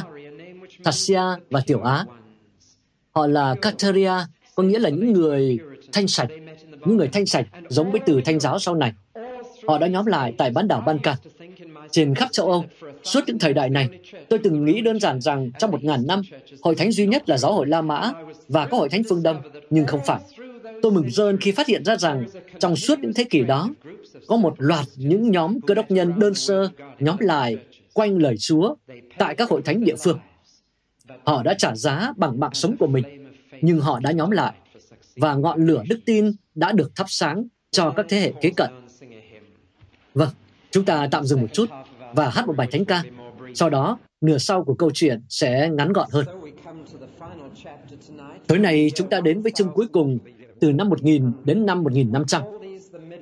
Thracia và Tiểu Á. Họ là Katharia, có nghĩa là những người thanh sạch, những người thanh sạch giống với từ thanh giáo sau này. Họ đã nhóm lại tại bán đảo Balkan, trên khắp châu Âu. Suốt những thời đại này, tôi từng nghĩ đơn giản rằng trong một ngàn năm, hội thánh duy nhất là giáo hội La Mã và có hội thánh phương Đông, nhưng không phải. Tôi mừng rơn khi phát hiện ra rằng trong suốt những thế kỷ đó, có một loạt những nhóm Cơ đốc nhân đơn sơ nhóm lại quanh lời Chúa tại các hội thánh địa phương. Họ đã trả giá bằng mạng sống của mình, nhưng họ đã nhóm lại, và ngọn lửa đức tin đã được thắp sáng cho các thế hệ kế cận. Vâng, chúng ta tạm dừng một chút và hát một bài thánh ca. Sau đó, nửa sau của câu chuyện sẽ ngắn gọn hơn. Tối nay chúng ta đến với chương cuối cùng từ năm một nghìn đến năm một nghìn năm trăm.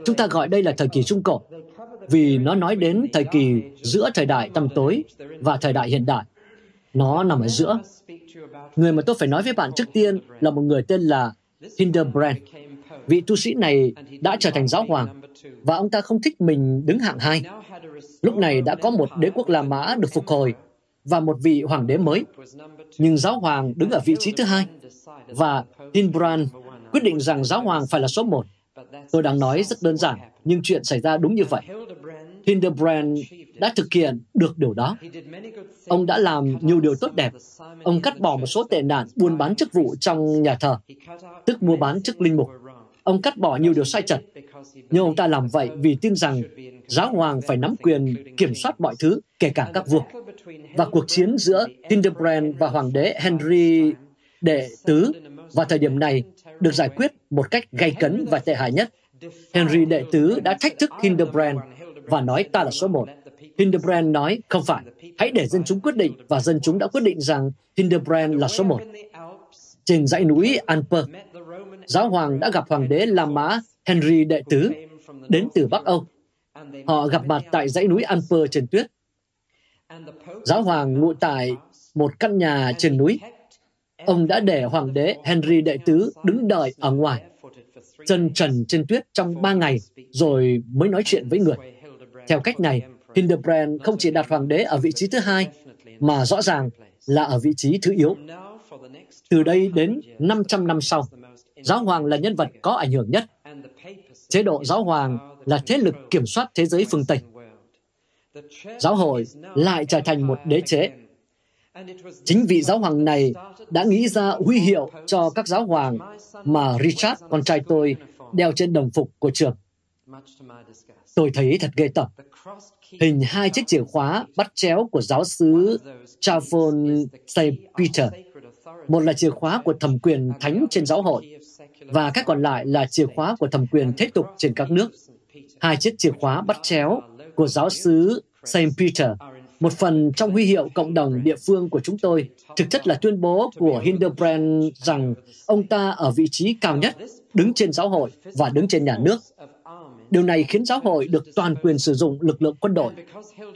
Chúng ta gọi đây là thời kỳ Trung Cổ vì nó nói đến thời kỳ giữa thời đại tăm tối và thời đại hiện đại. Nó nằm ở giữa. Người mà tôi phải nói với bạn trước tiên là một người tên là Hildebrand. Vị tu sĩ này đã trở thành giáo hoàng và ông ta không thích mình đứng hạng hai. Lúc này đã có một đế quốc La Mã được phục hồi và một vị hoàng đế mới. Nhưng giáo hoàng đứng ở vị trí thứ hai và Hildebrand quyết định rằng giáo hoàng phải là số một. Tôi đang nói rất đơn giản, nhưng chuyện xảy ra đúng như vậy. Hildebrand đã thực hiện được điều đó. Ông đã làm nhiều điều tốt đẹp. Ông cắt bỏ một số tệ nạn buôn bán chức vụ trong nhà thờ, tức mua bán chức linh mục. Ông cắt bỏ nhiều điều sai trật. Nhưng ông ta làm vậy vì tin rằng giáo hoàng phải nắm quyền kiểm soát mọi thứ, kể cả các vua. Và cuộc chiến giữa Hildebrand và hoàng đế Henry đệ tứ vào thời điểm này được giải quyết một cách gay cấn và tệ hại nhất. Henry đệ tứ đã thách thức Hildebrand và nói ta là số một. Hildebrand nói không phải, hãy để dân chúng quyết định, và dân chúng đã quyết định rằng Hildebrand là số một. Trên dãy núi Alper, giáo hoàng đã gặp hoàng đế La Mã Henry đệ tứ đến từ Bắc Âu. Họ gặp mặt tại dãy núi Alper trên tuyết. Giáo hoàng ngụ tại một căn nhà trên núi. Ông đã để hoàng đế Henry đệ tứ đứng đợi ở ngoài, chân trần trên tuyết trong ba ngày rồi mới nói chuyện với người. Theo cách này, Hildebrand không chỉ đặt hoàng đế ở vị trí thứ hai, mà rõ ràng là ở vị trí thứ yếu. Từ đây đến năm trăm năm sau, giáo hoàng là nhân vật có ảnh hưởng nhất. Chế độ giáo hoàng là thế lực kiểm soát thế giới phương Tây. Giáo hội lại trở thành một đế chế. Chính vị giáo hoàng này đã nghĩ ra huy hiệu cho các giáo hoàng mà Richard, con trai tôi, đeo trên đồng phục của trường. Tôi thấy thật ghê tởm. hình hai chiếc chìa khóa bắt chéo của giáo xứ Charles Saint Peter. Một là chìa khóa của thẩm quyền thánh trên giáo hội, và các còn lại là chìa khóa của thẩm quyền thế tục trên các nước. Hai chiếc chìa khóa bắt chéo của giáo xứ Saint Peter, một phần trong huy hiệu cộng đồng địa phương của chúng tôi, thực chất là tuyên bố của Hildebrand rằng ông ta ở vị trí cao nhất, đứng trên giáo hội và đứng trên nhà nước. Điều này khiến giáo hội được toàn quyền sử dụng lực lượng quân đội.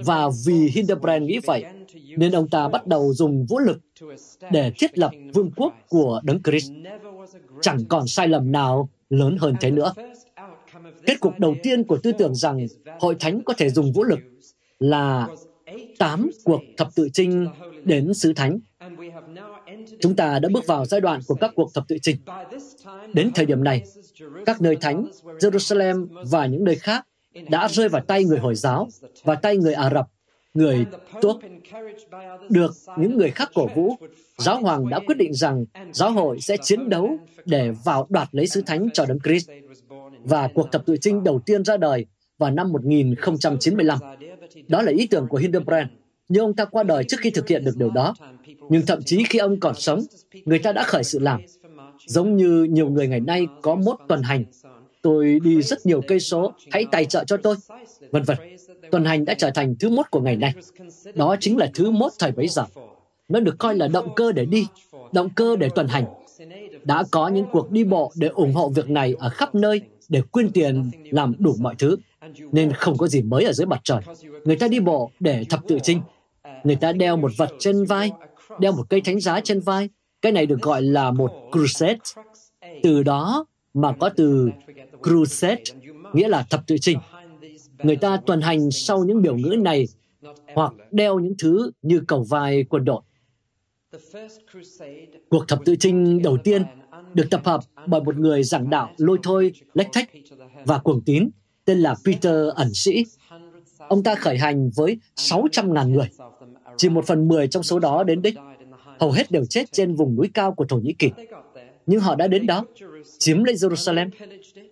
Và vì Hildebrand nghĩ vậy, nên ông ta bắt đầu dùng vũ lực để thiết lập vương quốc của Đấng Christ. Chẳng còn sai lầm nào lớn hơn thế nữa. Kết cục đầu tiên của tư tưởng rằng hội thánh có thể dùng vũ lực là tám cuộc thập tự chinh đến xứ thánh. Chúng ta đã bước vào giai đoạn của các cuộc thập tự chinh. Đến thời điểm này, các nơi thánh, Jerusalem và những nơi khác đã rơi vào tay người Hồi giáo và tay người Ả Rập, người Turk. Được những người khác cổ vũ, giáo hoàng đã quyết định rằng giáo hội sẽ chiến đấu để vào đoạt lấy xứ thánh cho Đấng Christ. Và cuộc thập tự chinh đầu tiên ra đời vào năm một nghìn không trăm chín mươi lăm. Đó là ý tưởng của Hildebrand, nhưng ông ta qua đời trước khi thực hiện được điều đó. Nhưng thậm chí khi ông còn sống, người ta đã khởi sự làm. Giống như nhiều người ngày nay có mốt tuần hành. Tôi đi rất nhiều cây số, hãy tài trợ cho tôi, vân vân. Tuần hành đã trở thành thứ mốt của ngày nay. Đó chính là thứ mốt thời bấy giờ. Nó được coi là động cơ để đi, động cơ để tuần hành. Đã có những cuộc đi bộ để ủng hộ việc này ở khắp nơi, để quyên tiền làm đủ mọi thứ. Nên không có gì mới ở dưới mặt trời. Người ta đi bộ để thập tự chinh. Người ta đeo một vật trên vai, đeo một cây thánh giá trên vai. Cái này được gọi là một crusade. Từ đó mà có từ crusade, nghĩa là thập tự chinh. Người ta tuần hành sau những biểu ngữ này hoặc đeo những thứ như cầu vai quân đội. Cuộc thập tự chinh đầu tiên được tập hợp bởi một người giảng đạo lôi thôi, lách thách và cuồng tín, tên là Peter Ẩn Sĩ. Ông ta khởi hành với sáu trăm nghìn người. Chỉ một phần mười trong số đó đến đích. Hầu hết đều chết trên vùng núi cao của Thổ Nhĩ Kỳ. Nhưng họ đã đến đó, chiếm lấy Jerusalem,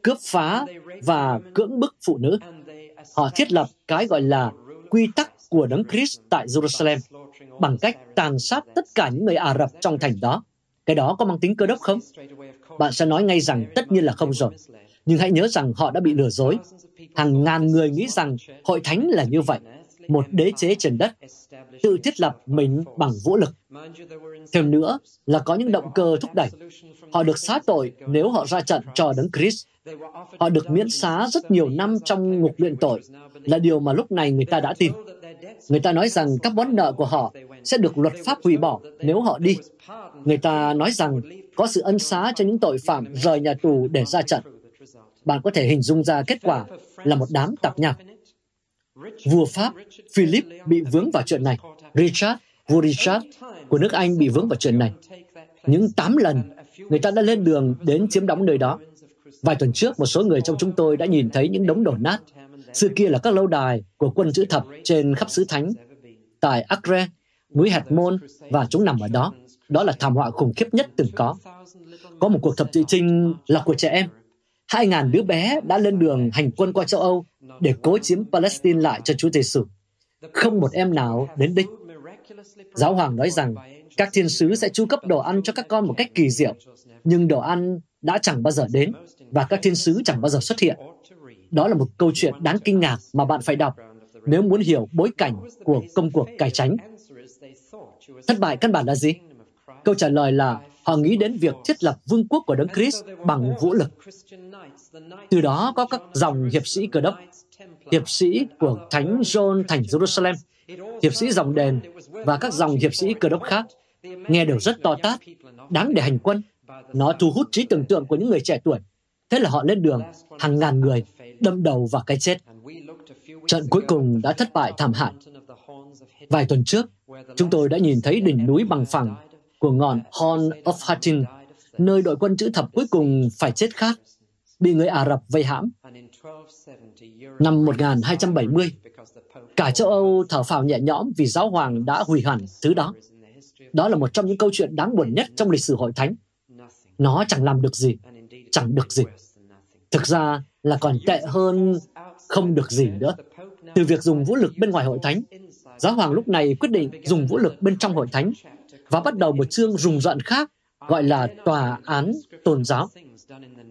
cướp phá và cưỡng bức phụ nữ. Họ thiết lập cái gọi là quy tắc của Đấng Christ tại Jerusalem bằng cách tàn sát tất cả những người Ả Rập trong thành đó. Cái đó có mang tính cơ đốc không? Bạn sẽ nói ngay rằng tất nhiên là không rồi. Nhưng hãy nhớ rằng họ đã bị lừa dối. Hàng ngàn người nghĩ rằng hội thánh là như vậy, một đế chế trên đất, tự thiết lập mình bằng vũ lực. Thêm nữa là có những động cơ thúc đẩy. Họ được xá tội nếu họ ra trận cho Đấng Christ. Họ được miễn xá rất nhiều năm trong ngục luyện tội, là điều mà lúc này người ta đã tin. Người ta nói rằng các món nợ của họ sẽ được luật pháp hủy bỏ nếu họ đi. Người ta nói rằng có sự ân xá cho những tội phạm rời nhà tù để ra trận. Bạn có thể hình dung ra kết quả là một đám tạp nham. Vua Pháp Philip bị vướng vào chuyện này. Richard, vua Richard của nước Anh bị vướng vào chuyện này. Những tám lần, người ta đã lên đường đến chiếm đóng nơi đó. Vài tuần trước, một số người trong chúng tôi đã nhìn thấy những đống đổ nát. Xưa kia là các lâu đài của quân chữ thập trên khắp xứ Thánh, tại Acre, núi Hạt Môn, và chúng nằm ở đó. Đó là thảm họa khủng khiếp nhất từng có. Có một cuộc thập tự chinh là của trẻ em. Hai ngàn đứa bé đã lên đường hành quân qua châu Âu để cố chiếm Palestine lại cho Chúa Giêsu. Không một em nào đến đích. Giáo hoàng nói rằng các thiên sứ sẽ chu cấp đồ ăn cho các con một cách kỳ diệu, nhưng đồ ăn đã chẳng bao giờ đến và các thiên sứ chẳng bao giờ xuất hiện. Đó là một câu chuyện đáng kinh ngạc mà bạn phải đọc nếu muốn hiểu bối cảnh của công cuộc cải chánh. Thất bại căn bản là gì? Câu trả lời là họ nghĩ đến việc thiết lập vương quốc của Đấng Christ bằng vũ lực. Từ đó có các dòng hiệp sĩ Cơ đốc, hiệp sĩ của Thánh John thành Jerusalem, hiệp sĩ dòng đền và các dòng hiệp sĩ Cơ đốc khác. Nghe đều rất to tát, đáng để hành quân. Nó thu hút trí tưởng tượng của những người trẻ tuổi. Thế là họ lên đường, hàng ngàn người, đâm đầu vào cái chết. Trận cuối cùng đã thất bại thảm hại. Vài tuần trước, chúng tôi đã nhìn thấy đỉnh núi bằng phẳng của ngọn Horn of Hattin, nơi đội quân chữ thập cuối cùng phải chết khát, bị người Ả Rập vây hãm. Năm một nghìn hai trăm bảy mươi, cả châu Âu thở phào nhẹ nhõm vì giáo hoàng đã hủy hẳn thứ đó. Đó là một trong những câu chuyện đáng buồn nhất trong lịch sử hội thánh. Nó chẳng làm được gì, chẳng được gì. Thực ra là còn tệ hơn không được gì nữa. từ việc dùng vũ lực bên ngoài hội thánh, giáo hoàng lúc này quyết định dùng vũ lực bên trong hội thánh và bắt đầu một chương rùng rợn khác gọi là tòa án tôn giáo.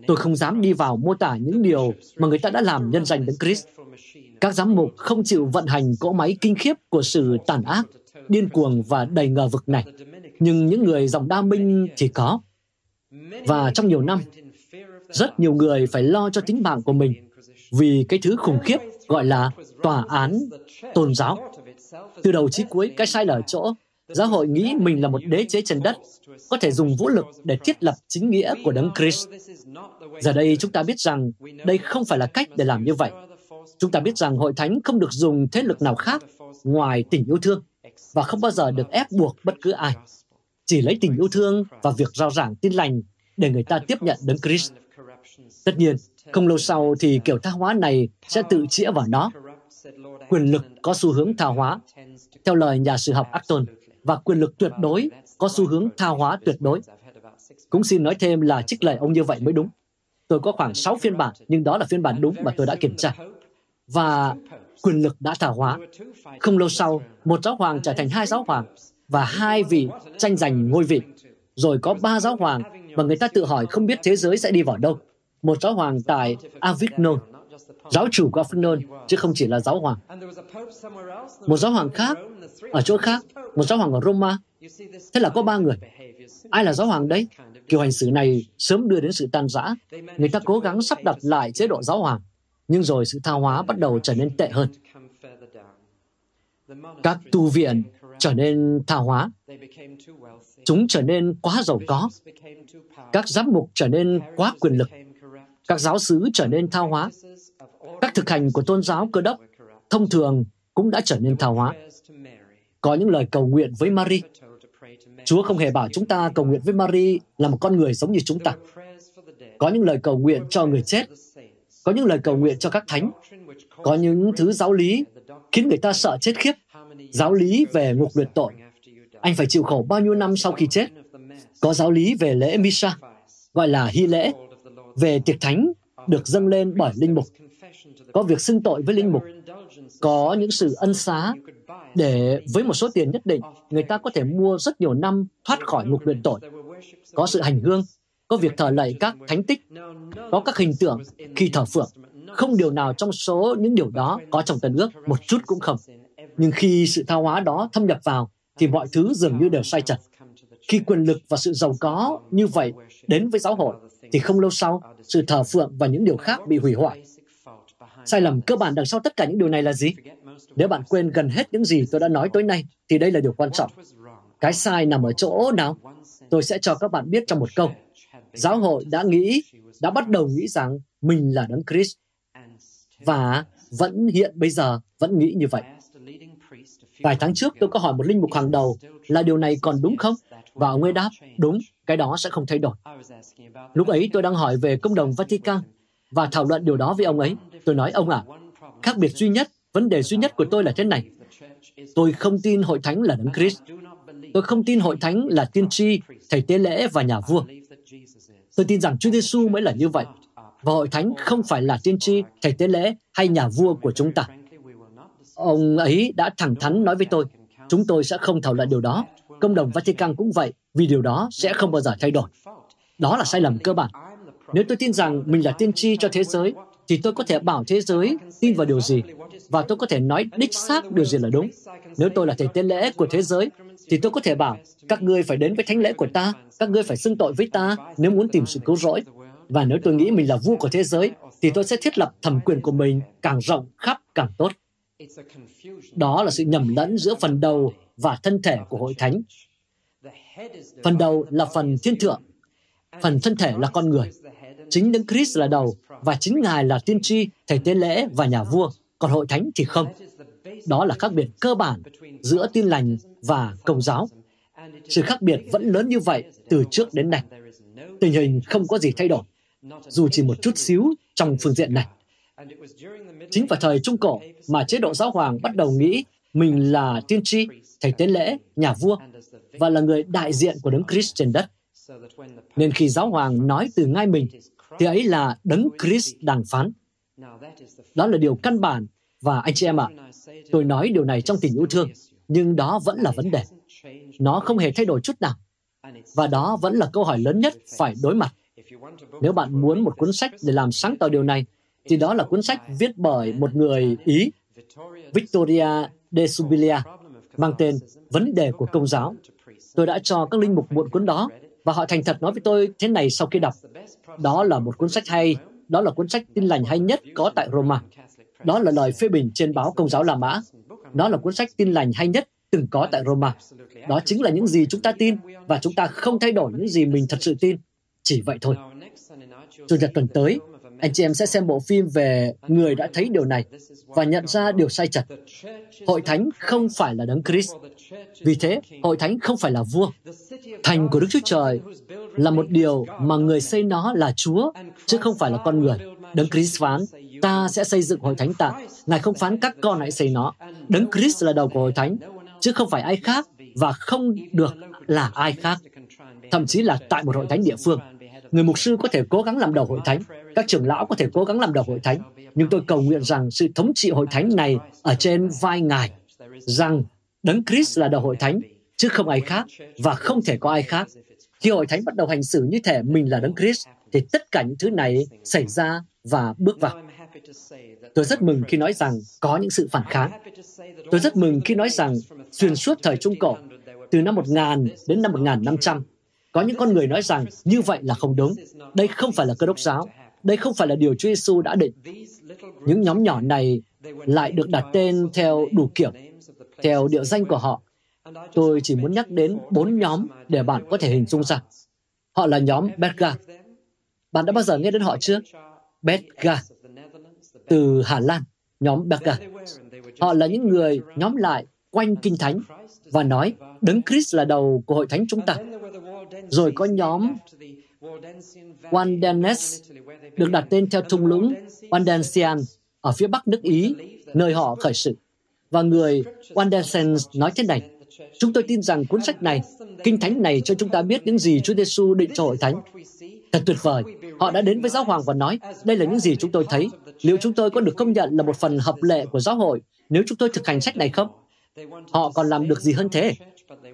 Tôi không dám đi vào mô tả những điều mà người ta đã làm nhân danh Đấng Christ. Các giám mục không chịu vận hành cỗ máy kinh khiếp của sự tàn ác, điên cuồng và đầy ngờ vực này, nhưng những người dòng Đa Minh thì có. Và trong nhiều năm, rất nhiều người phải lo cho tính mạng của mình vì cái thứ khủng khiếp gọi là tòa án tôn giáo. Từ đầu chí cuối, cái sai là ở chỗ giáo hội nghĩ mình là một đế chế trên đất, có thể dùng vũ lực để thiết lập chính nghĩa của Đấng Christ. Giờ đây chúng ta biết rằng đây không phải là cách để làm như vậy. Chúng ta biết rằng hội thánh không được dùng thế lực nào khác ngoài tình yêu thương và không bao giờ được ép buộc bất cứ ai. Chỉ lấy tình yêu thương và việc rao giảng tin lành để người ta tiếp nhận Đấng Christ. Tất nhiên, không lâu sau thì kiểu tha hóa này sẽ tự chĩa vào nó. Quyền lực có xu hướng tha hóa, theo lời nhà sử học Acton, và quyền lực tuyệt đối có xu hướng tha hóa tuyệt đối. Cũng xin nói thêm là trích lời ông như vậy mới đúng. Tôi có khoảng sáu phiên bản, nhưng đó là phiên bản đúng mà tôi đã kiểm tra. Và quyền lực đã tha hóa. Không lâu sau, một giáo hoàng trở thành hai giáo hoàng, và hai vị tranh giành ngôi vị. Rồi có ba giáo hoàng, và người ta tự hỏi không biết thế giới sẽ đi vào đâu. Một giáo hoàng tại Avignon, giáo chủ của Avignon, chứ không chỉ là giáo hoàng. Một giáo hoàng khác, ở chỗ khác, một giáo hoàng ở Roma. Thế là có ba người. Ai là giáo hoàng đấy? Kiểu hành xử này sớm đưa đến sự tan rã. Người ta cố gắng sắp đặt lại chế độ giáo hoàng, nhưng rồi sự tha hóa bắt đầu trở nên tệ hơn. Các tu viện trở nên tha hóa. Chúng trở nên quá giàu có. Các giám mục trở nên quá quyền lực. Các giáo xứ trở nên tha hóa. Các thực hành của tôn giáo Cơ Đốc thông thường cũng đã trở nên tha hóa. Có những lời cầu nguyện với Mary. Chúa không hề bảo chúng ta cầu nguyện với Mary là một con người giống như chúng ta. Có những lời cầu nguyện cho người chết. Có những lời cầu nguyện cho các thánh. Có những thứ giáo lý khiến người ta sợ chết khiếp. Giáo lý về ngục luyện tội. Anh phải chịu khổ bao nhiêu năm sau khi chết. Có giáo lý về lễ Misa, gọi là hy lễ, về tiệc thánh được dâng lên bởi linh mục. Có việc xưng tội với linh mục. Có những sự ân xá để với một số tiền nhất định, người ta có thể mua rất nhiều năm thoát khỏi ngục luyện tội. Có sự hành hương, có việc thờ lạy các thánh tích, có các hình tượng khi thờ phượng. Không điều nào trong số những điều đó có trong Tân Ước, một chút cũng không. Nhưng khi sự tha hóa đó thâm nhập vào, thì mọi thứ dường như đều sai trật. Khi quyền lực và sự giàu có như vậy đến với giáo hội, thì không lâu sau, sự thờ phượng và những điều khác bị hủy hoại. Sai lầm cơ bản đằng sau tất cả những điều này là gì? Nếu bạn quên gần hết những gì tôi đã nói tối nay, thì đây là điều quan trọng. Cái sai nằm ở chỗ nào? Tôi sẽ cho các bạn biết trong một câu. Giáo hội đã nghĩ, đã bắt đầu nghĩ rằng mình là Đấng Christ, và vẫn hiện bây giờ vẫn nghĩ như vậy. Vài tháng trước, tôi có hỏi một linh mục hàng đầu là điều này còn đúng không? Và ông ấy đáp, đúng, cái đó sẽ không thay đổi. Lúc ấy, tôi đang hỏi về công đồng Vatican và thảo luận điều đó với ông ấy. Tôi nói, ông à, khác biệt duy nhất, vấn đề duy nhất của tôi là thế này. Tôi không tin hội thánh là Đấng Christ. Tôi không tin hội thánh là tiên tri, thầy tế lễ và nhà vua. Tôi tin rằng Chúa Giêsu mới là như vậy, và hội thánh không phải là tiên tri, thầy tế lễ hay nhà vua của chúng ta. Ông ấy đã thẳng thắn nói với tôi, chúng tôi sẽ không thảo luận điều đó. Công đồng Vatican cũng vậy, vì điều đó sẽ không bao giờ thay đổi. Đó là sai lầm cơ bản. Nếu tôi tin rằng mình là tiên tri cho thế giới, thì tôi có thể bảo thế giới tin vào điều gì, và tôi có thể nói đích xác điều gì là đúng. Nếu tôi là thầy tế lễ của thế giới, thì tôi có thể bảo, các ngươi phải đến với thánh lễ của ta, các ngươi phải xưng tội với ta nếu muốn tìm sự cứu rỗi. Và nếu tôi nghĩ mình là vua của thế giới, thì tôi sẽ thiết lập thẩm quyền của mình càng rộng khắp càng tốt. Đó là sự nhầm lẫn giữa phần đầu và thân thể của hội thánh. Phần đầu là phần thiên thượng, phần thân thể là con người. Chính Đấng Christ là đầu, và chính Ngài là tiên tri, thầy tế lễ và nhà vua, còn hội thánh thì không. Đó là khác biệt cơ bản giữa tin lành và công giáo. Sự khác biệt vẫn lớn như vậy từ trước đến nay. Tình hình không có gì thay đổi, dù chỉ một chút xíu trong phương diện này. Chính vào thời Trung Cổ mà chế độ giáo hoàng bắt đầu nghĩ mình là tiên tri, thầy tế lễ, nhà vua và là người đại diện của Đấng Christ trên đất. Nên khi giáo hoàng nói từ ngay mình, thì ấy là Đấng Christ đàm phán. Đó là điều căn bản Và anh chị em ạ, à, tôi nói điều này trong tình yêu thương, nhưng đó vẫn là vấn đề. Nó không hề thay đổi chút nào. Và đó vẫn là câu hỏi lớn nhất phải đối mặt. Nếu bạn muốn một cuốn sách để làm sáng tỏ điều này, thì đó là cuốn sách viết bởi một người Ý, Victoria de Sibilla, mang tên Vấn đề của Công giáo. Tôi đã cho các linh mục mượn cuốn đó, và họ thành thật nói với tôi thế này sau khi đọc. Đó là một cuốn sách hay, đó là cuốn sách tin lành hay nhất có tại Roma. Đó là lời phê bình trên báo Công giáo La Mã. Đó là cuốn sách tin lành hay nhất từng có tại Roma. Đó chính là những gì chúng ta tin, và chúng ta không thay đổi những gì mình thật sự tin. Chỉ vậy thôi. Chủ nhật tuần tới, anh chị em sẽ xem bộ phim về Người đã thấy điều này và nhận ra điều sai chật. Hội thánh không phải là Đấng Christ. Vì thế, hội thánh không phải là vua. Thành của Đức Chúa Trời là một điều mà người xây nó là Chúa, chứ không phải là con người. Đấng Christ phán, ta sẽ xây dựng hội thánh ta. Ngài không phán các con hãy xây nó. Đấng Christ là đầu của hội thánh, chứ không phải ai khác và không được là ai khác. Thậm chí là tại một hội thánh địa phương. Người mục sư có thể cố gắng làm đầu hội thánh, các trưởng lão có thể cố gắng làm đầu hội thánh, nhưng tôi cầu nguyện rằng sự thống trị hội thánh này ở trên vai Ngài, rằng Đấng Christ là đầu hội thánh, chứ không ai khác và không thể có ai khác. Khi hội thánh bắt đầu hành xử như thể mình là Đấng Christ, thì tất cả những thứ này xảy ra và bước vào. Tôi rất mừng khi nói rằng có những sự phản kháng. Tôi rất mừng khi nói rằng xuyên suốt thời Trung Cổ, từ năm một nghìn đến năm một nghìn năm trăm, có những con người nói rằng như vậy là không đúng. Đây không phải là Cơ đốc giáo. Đây không phải là điều Chúa Giêsu đã định. Những nhóm nhỏ này lại được đặt tên theo đủ kiểu, theo địa danh của họ. Tôi chỉ muốn nhắc đến bốn nhóm để bạn có thể hình dung ra. Họ là nhóm Betga. Bạn đã bao giờ nghe đến họ chưa? Betga, từ Hà Lan, nhóm Betga. Họ là những người nhóm lại quanh Kinh Thánh và nói Đấng Christ là đầu của hội thánh chúng ta. Rồi có nhóm Waldenses được đặt tên theo thung lũng Waldensian ở phía bắc nước Ý, nơi họ khởi sự. Và người Waldenses nói thế này, chúng tôi tin rằng cuốn sách này, Kinh Thánh này cho chúng ta biết những gì Chúa Giêsu định cho hội thánh. Thật tuyệt vời, họ đã đến với giáo hoàng và nói, đây là những gì chúng tôi thấy. Liệu chúng tôi có được công nhận là một phần hợp lệ của giáo hội nếu chúng tôi thực hành sách này không? Họ còn làm được gì hơn thế?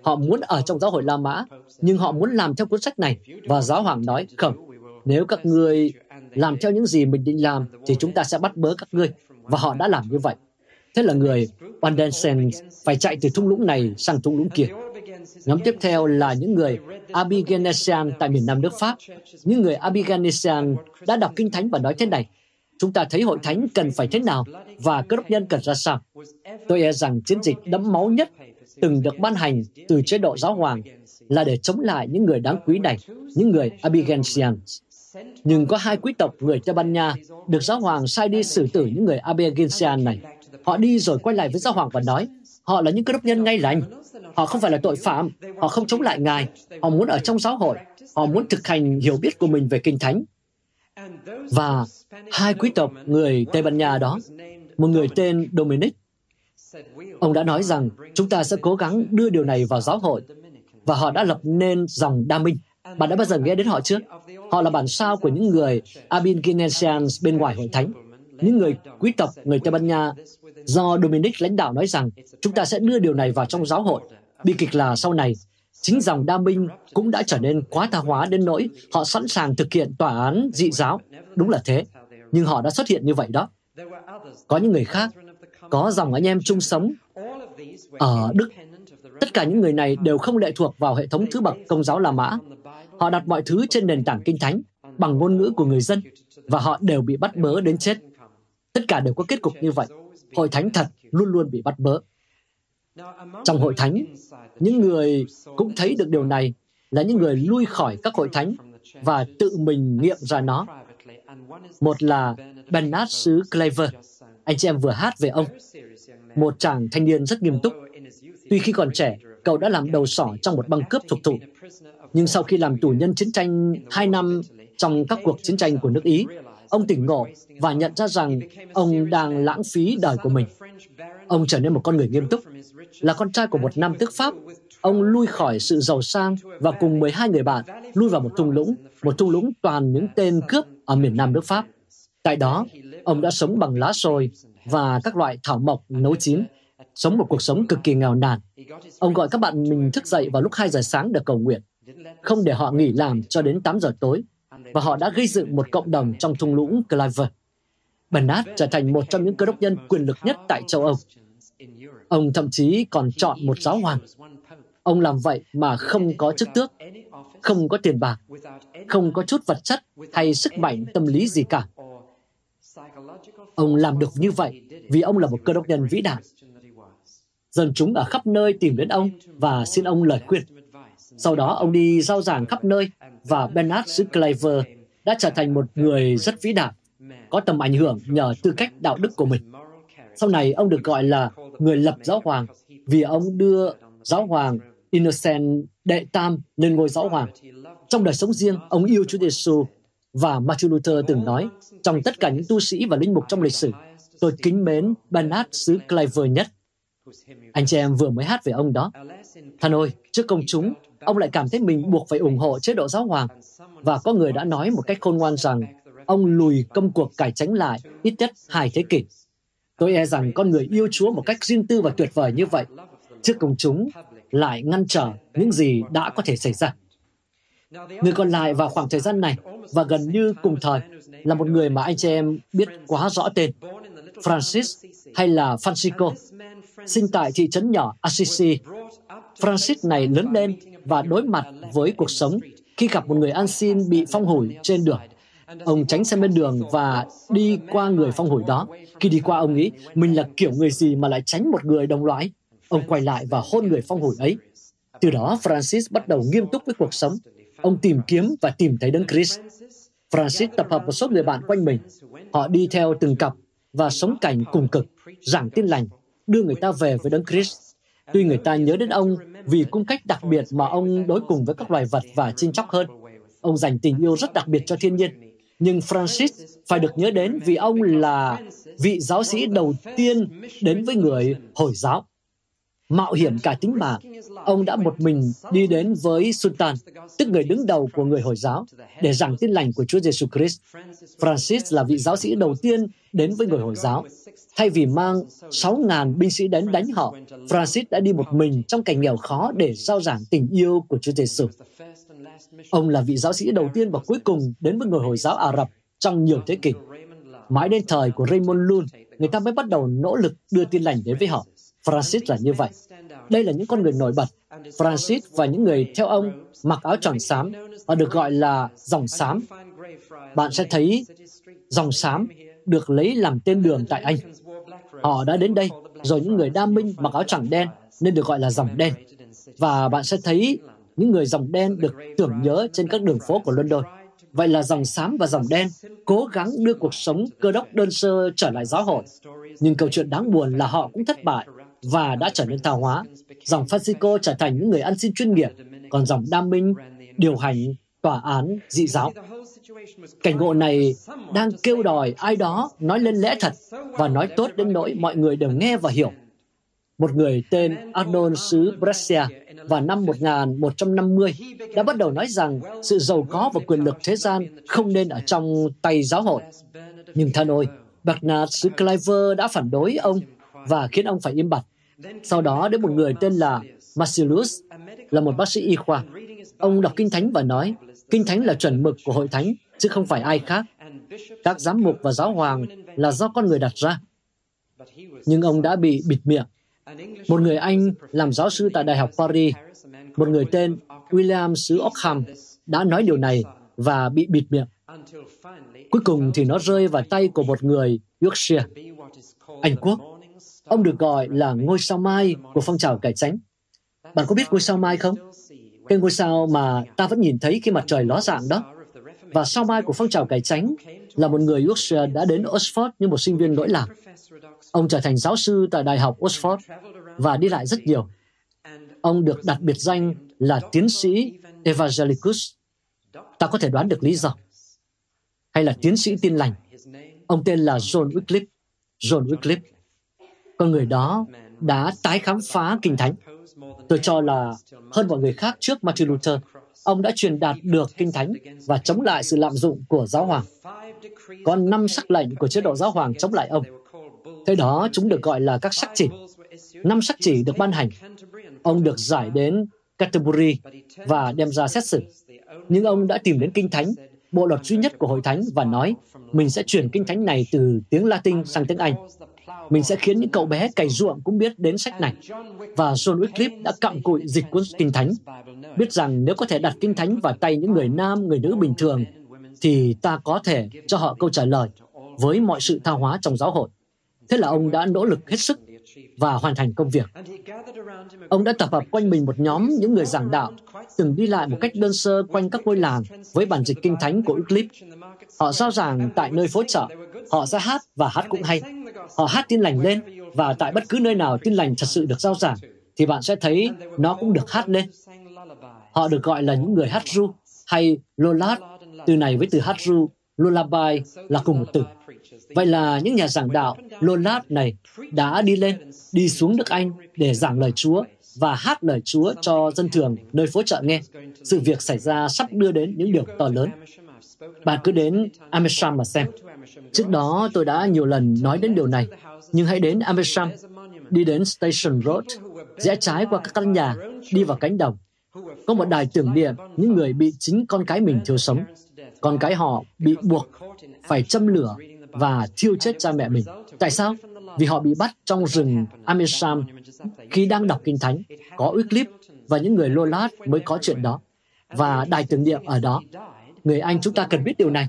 Họ muốn ở trong giáo hội La Mã, nhưng họ muốn làm theo cuốn sách này. Và giáo hoàng nói, không, nếu các ngươi làm theo những gì mình định làm, thì chúng ta sẽ bắt bớ các ngươi. Và họ đã làm như vậy. Thế là người Waldensen phải chạy từ thung lũng này sang thung lũng kia. Nhóm tiếp theo là những người Albigenesian tại miền nam nước Pháp. Những người Albigenesian đã đọc Kinh Thánh và nói thế này, chúng ta thấy hội thánh cần phải thế nào và Cơ đốc nhân cần ra sao. Tôi e rằng chiến dịch đẫm máu nhất từng được ban hành từ chế độ giáo hoàng là để chống lại những người đáng quý này, những người Albigensians. Nhưng có hai quý tộc người Tây Ban Nha được giáo hoàng sai đi xử tử những người Albigensian này. Họ đi rồi quay lại với giáo hoàng và nói, họ là những Cơ đốc nhân ngay lành. Họ không phải là tội phạm, họ không chống lại Ngài, họ muốn ở trong giáo hội, họ muốn thực hành hiểu biết của mình về Kinh Thánh. Và hai quý tộc người Tây Ban Nha đó, một người tên Dominic, ông đã nói rằng chúng ta sẽ cố gắng đưa điều này vào giáo hội, và họ đã lập nên dòng Đa Minh. Bạn đã bao giờ nghe đến họ chưa? Họ là bản sao của những người Albigensians bên ngoài hội thánh. Những người quý tộc người Tây Ban Nha do Dominic lãnh đạo nói rằng chúng ta sẽ đưa điều này vào trong giáo hội. Bi kịch là sau này, chính dòng Đa Minh cũng đã trở nên quá tha hóa đến nỗi họ sẵn sàng thực hiện tòa án dị giáo. Đúng là thế, nhưng họ đã xuất hiện như vậy đó. Có những người khác, có dòng anh em chung sống ở Đức. Tất cả những người này đều không lệ thuộc vào hệ thống thứ bậc Công giáo La Mã. Họ đặt mọi thứ trên nền tảng Kinh Thánh bằng ngôn ngữ của người dân, và họ đều bị bắt bớ đến chết. Tất cả đều có kết cục như vậy. Hội thánh thật luôn luôn bị bắt bớ. Trong hội thánh, những người cũng thấy được điều này là những người lui khỏi các hội thánh và tự mình nghiệm ra nó. Một là Bernard xứ Claver, anh chị em vừa hát về ông, một chàng thanh niên rất nghiêm túc. Tuy khi còn trẻ, cậu đã làm đầu sỏ trong một băng cướp thuộc thủ, nhưng sau khi làm tù nhân chiến tranh hai năm trong các cuộc chiến tranh của nước Ý, ông tỉnh ngộ và nhận ra rằng ông đang lãng phí đời của mình. Ông trở nên một con người nghiêm túc. Là con trai của một nam tước Pháp, ông lui khỏi sự giàu sang và cùng mười hai người bạn lui vào một thung lũng, một thung lũng toàn những tên cướp ở miền nam nước Pháp. Tại đó, ông đã sống bằng lá sồi, và các loại thảo mộc nấu chín, sống một cuộc sống cực kỳ nghèo nàn. Ông gọi các bạn mình thức dậy vào lúc hai giờ sáng để cầu nguyện, không để họ nghỉ làm cho đến tám giờ tối, và họ đã gây dựng một cộng đồng trong thung lũng Cliver. Bernard trở thành một trong những cơ đốc nhân quyền lực nhất tại châu Âu. Ông thậm chí còn chọn một giáo hoàng. Ông làm vậy mà không có chức tước, không có tiền bạc, không có chút vật chất hay sức mạnh tâm lý gì cả. Ông làm được như vậy vì ông là một cơ đốc nhân vĩ đại. Dân chúng ở khắp nơi tìm đến ông và xin ông lời khuyên. Sau đó ông đi rao giảng khắp nơi và Bernard xứ Claver đã trở thành một người rất vĩ đại, có tầm ảnh hưởng nhờ tư cách đạo đức của mình. Sau này ông được gọi là người lập giáo hoàng vì ông đưa giáo hoàng Innocent đệ tam lên ngôi giáo hoàng. Trong đời sống riêng, ông yêu Chúa Giêsu và Martin Luther từng nói, trong tất cả những tu sĩ và linh mục trong lịch sử, tôi kính mến Bernard xứ Claver nhất. Anh chị em vừa mới hát về ông đó. Than ôi, trước công chúng, ông lại cảm thấy mình buộc phải ủng hộ chế độ giáo hoàng. Và có người đã nói một cách khôn ngoan rằng ông lùi công cuộc cải chánh lại ít nhất hai thế kỷ. Tôi e rằng con người yêu Chúa một cách riêng tư và tuyệt vời như vậy, trước công chúng lại ngăn trở những gì đã có thể xảy ra. Người còn lại vào khoảng thời gian này và gần như cùng thời là một người mà anh chị em biết quá rõ tên, Francis hay là Francisco, sinh tại thị trấn nhỏ Assisi. Francis này lớn lên và đối mặt với cuộc sống khi gặp một người ăn xin bị phong hủi trên đường. Ông tránh sang bên đường và đi qua người phong hủi đó. Khi đi qua, ông nghĩ mình là kiểu người gì mà lại tránh một người đồng loại. Ông quay lại và hôn người phong hủi ấy. Từ đó, Francis bắt đầu nghiêm túc với cuộc sống. Ông tìm kiếm và tìm thấy Đấng Christ. Francis tập hợp một số người bạn quanh mình. Họ đi theo từng cặp và sống cảnh cùng cực, giảng tin lành, đưa người ta về với Đấng Christ. Tuy người ta nhớ đến ông vì cung cách đặc biệt mà ông đối cùng với các loài vật và chinh chóc hơn. Ông dành tình yêu rất đặc biệt cho thiên nhiên. Nhưng Francis phải được nhớ đến vì ông là vị giáo sĩ đầu tiên đến với người Hồi giáo. Mạo hiểm cả tính mạng, ông đã một mình đi đến với Sultan, tức người đứng đầu của người Hồi giáo, để giảng tin lành của Chúa Giêsu Christ. Francis là vị giáo sĩ đầu tiên đến với người Hồi giáo. Thay vì mang sáu nghìn binh sĩ đến đánh họ, Francis đã đi một mình trong cảnh nghèo khó để rao giảng tình yêu của Chúa Giêsu. Ông là vị giáo sĩ đầu tiên và cuối cùng đến với người Hồi giáo Ả Rập trong nhiều thế kỷ. Mãi đến thời của Raymond Lull, người ta mới bắt đầu nỗ lực đưa tin lành đến với họ. Francis là như vậy. Đây là những con người nổi bật. Francis và những người theo ông mặc áo tròn xám, họ được gọi là dòng xám. Bạn sẽ thấy dòng xám được lấy làm tên đường tại Anh. Họ đã đến đây, rồi những người đa minh mặc áo tròn đen nên được gọi là dòng đen. Và bạn sẽ thấy những người dòng đen được tưởng nhớ trên các đường phố của London. Vậy là dòng xám và dòng đen cố gắng đưa cuộc sống cơ đốc đơn sơ trở lại giáo hội. Nhưng câu chuyện đáng buồn là họ cũng thất bại và đã trở nên tha hóa. Dòng Francisco trở thành những người ăn xin chuyên nghiệp, còn dòng Đa Minh điều hành tòa án dị giáo. Cảnh ngộ này đang kêu đòi ai đó nói lên lẽ thật và nói tốt đến nỗi mọi người đều nghe và hiểu. Một người tên Arnold xứ Brescia vào năm một nghìn một trăm năm mươi đã bắt đầu nói rằng sự giàu có và quyền lực thế gian không nên ở trong tay giáo hội. Nhưng than ôi, Bernard xứ Claver đã phản đối ông và khiến ông phải im bặt. Sau đó đến một người tên là Marcellus, là một bác sĩ y khoa. Ông đọc Kinh Thánh và nói, Kinh Thánh là chuẩn mực của Hội Thánh, chứ không phải ai khác. Các giám mục và giáo hoàng là do con người đặt ra. Nhưng ông đã bị bịt miệng. Một người Anh làm giáo sư tại Đại học Paris, một người tên William xứ Ockham, đã nói điều này và bị bịt miệng. Cuối cùng thì nó rơi vào tay của một người Yorkshire, Anh Quốc. Ông được gọi là ngôi sao mai của phong trào cải chánh. Bạn có biết ngôi sao mai không? Cái ngôi sao mà ta vẫn nhìn thấy khi mặt trời ló dạng đó. Và sao mai của phong trào cải chánh là một người Yorkshire đã đến Oxford như một sinh viên lỗi lạc. Ông trở thành giáo sư tại Đại học Oxford và đi lại rất nhiều. Ông được đặt biệt danh là tiến sĩ Evangelicus. Ta có thể đoán được lý do. Hay là tiến sĩ tin lành. Ông tên là John Wycliffe. John Wycliffe. Con người đó đã tái khám phá Kinh Thánh. Tôi cho là hơn mọi người khác trước Martin Luther, ông đã truyền đạt được Kinh Thánh và chống lại sự lạm dụng của giáo hoàng. Có năm sắc lệnh của chế độ giáo hoàng chống lại ông. Thế đó, chúng được gọi là các sắc chỉ. Năm sắc chỉ được ban hành. Ông được giải đến Canterbury và đem ra xét xử. Nhưng ông đã tìm đến Kinh Thánh, bộ luật duy nhất của Hội Thánh, và nói, mình sẽ chuyển Kinh Thánh này từ tiếng Latin sang tiếng Anh. Mình sẽ khiến những cậu bé cày ruộng cũng biết đến sách này. Và John Wycliffe đã cặm cụi dịch cuốn Kinh Thánh, biết rằng nếu có thể đặt Kinh Thánh vào tay những người nam, người nữ bình thường, thì ta có thể cho họ câu trả lời với mọi sự tha hóa trong giáo hội. Thế là ông đã nỗ lực hết sức và hoàn thành công việc. Ông đã tập hợp quanh mình một nhóm những người giảng đạo, từng đi lại một cách đơn sơ quanh các ngôi làng với bản dịch Kinh Thánh của Wycliffe. Họ giao giảng tại nơi phố chợ, họ ra hát và hát cũng hay. Họ hát tin lành lên, và tại bất cứ nơi nào tin lành thật sự được giao giảng, thì bạn sẽ thấy nó cũng được hát lên. Họ được gọi là những người hát ru hay lollard. Từ này với từ hát ru, lullaby là cùng một từ. Vậy là những nhà giảng đạo lollard này đã đi lên, đi xuống nước Anh để giảng lời Chúa và hát lời Chúa cho dân thường nơi phố chợ nghe. Sự việc xảy ra sắp đưa đến những điều to lớn. Bạn cứ đến Amersham mà xem. Trước đó tôi đã nhiều lần nói đến điều này, nhưng hãy đến Amersham, đi đến Station Road, rẽ trái qua các căn nhà, đi vào cánh đồng. Có một đài tưởng niệm những người bị chính con cái mình thiêu sống. Con cái họ bị buộc phải châm lửa và thiêu chết cha mẹ mình. Tại sao? Vì họ bị bắt trong rừng Amersham khi đang đọc Kinh Thánh. Có Wycliffe và những người lollard mới có chuyện đó. Và đài tưởng niệm ở đó. Người Anh chúng ta cần biết điều này.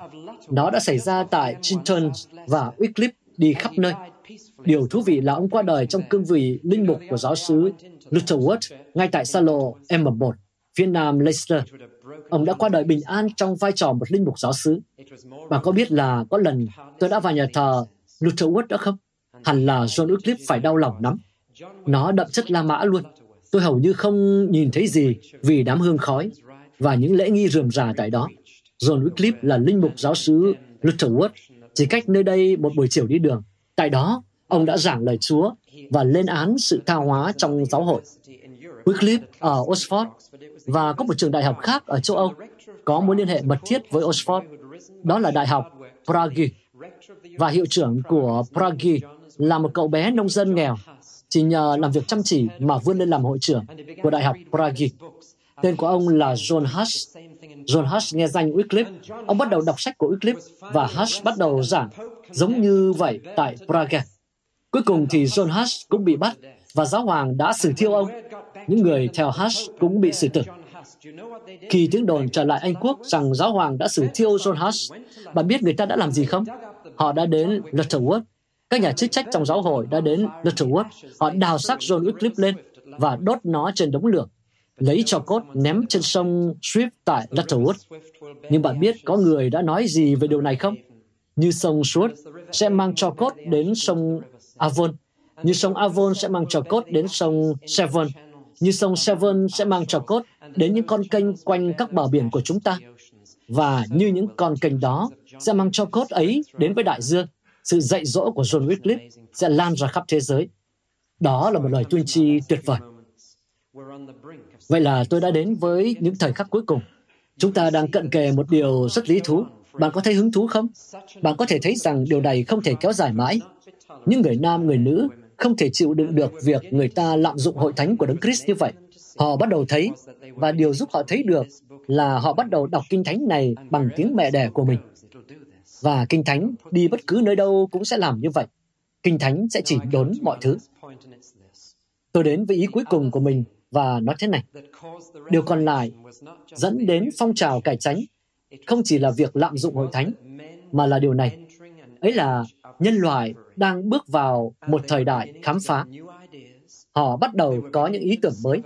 Nó đã xảy ra tại Chiltern và Wycliffe đi khắp nơi. Điều thú vị là ông qua đời trong cương vị linh mục của giáo xứ Lutterworth ngay tại xa lộ M một, phía nam Leicester. Ông đã qua đời bình an trong vai trò một linh mục giáo xứ. Bạn có biết là có lần tôi đã vào nhà thờ Lutterworth đó không? Hẳn là John Wycliffe phải đau lòng lắm. Nó đậm chất La Mã luôn. Tôi hầu như không nhìn thấy gì vì đám hương khói và những lễ nghi rườm rà tại đó. John Wycliffe là linh mục giáo xứ Lutterworth, chỉ cách nơi đây một buổi chiều đi đường. Tại đó, ông đã giảng lời Chúa và lên án sự tha hóa trong giáo hội. Wycliffe ở Oxford và có một trường đại học khác ở châu Âu có mối liên hệ mật thiết với Oxford, đó là Đại học Prague. Và hiệu trưởng của Prague là một cậu bé nông dân nghèo, chỉ nhờ làm việc chăm chỉ mà vươn lên làm hội trưởng của Đại học Prague. Tên của ông là John Hush. John Hush nghe danh Wycliffe, ông bắt đầu đọc sách của Wycliffe và Hush bắt đầu giảng giống như vậy tại Prague. Cuối cùng thì John Hush cũng bị bắt và giáo hoàng đã xử thiêu ông. Những người theo Hush cũng bị xử tử. Khi tiếng đồn trở lại Anh Quốc rằng giáo hoàng đã xử thiêu John Hush, bạn biết người ta đã làm gì không? Họ đã đến Lutterworth. Các nhà chức trách trong giáo hội đã đến Lutterworth. Họ đào xác John Wycliffe lên và đốt nó trên đống lửa, lấy tro cốt ném trên sông Swift tại Lutterworth. Nhưng bạn biết có người đã nói gì về điều này không? Như sông Swift sẽ mang tro cốt đến sông Avon, như sông Avon sẽ mang tro cốt đến sông Severn, như sông Severn sẽ mang tro cốt đến những con kênh quanh các bờ biển của chúng ta. Và như những con kênh đó sẽ mang tro cốt ấy đến với đại dương, sự dạy dỗ của John Wycliffe sẽ lan ra khắp thế giới. Đó là một lời tuyên tri tuyệt vời. Vậy là tôi đã đến với những thời khắc cuối cùng. Chúng ta đang cận kề một điều rất lý thú. Bạn có thấy hứng thú không? Bạn có thể thấy rằng điều này không thể kéo dài mãi. Những người nam, người nữ không thể chịu đựng được việc người ta lạm dụng hội thánh của Đấng Christ như vậy. Họ bắt đầu thấy, và điều giúp họ thấy được là họ bắt đầu đọc Kinh Thánh này bằng tiếng mẹ đẻ của mình. Và Kinh Thánh đi bất cứ nơi đâu cũng sẽ làm như vậy. Kinh Thánh sẽ chỉ đốn mọi thứ. Tôi đến với ý cuối cùng của mình và nói thế này. Điều còn lại dẫn đến phong trào cải chánh không chỉ là việc lạm dụng hội thánh, mà là điều này. Ấy là nhân loại đang bước vào một thời đại khám phá. Họ bắt đầu có những ý tưởng mới.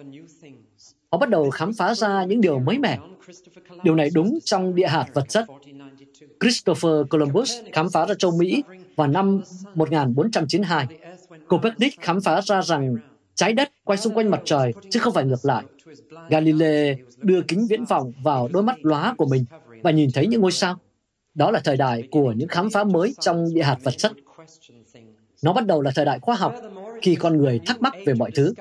Họ bắt đầu khám phá ra những điều mới mẻ. Điều này đúng trong địa hạt vật chất. Christopher Columbus khám phá ra châu Mỹ vào năm một nghìn bốn trăm chín mươi hai. Copernic khám phá ra rằng trái đất quay xung quanh mặt trời, chứ không phải ngược lại. Galilei đưa kính viễn vọng vào đôi mắt lóa của mình và nhìn thấy những ngôi sao. Đó là thời đại của những khám phá mới trong địa hạt vật chất. Nó bắt đầu là thời đại khoa học, khi con người thắc mắc về mọi thứ.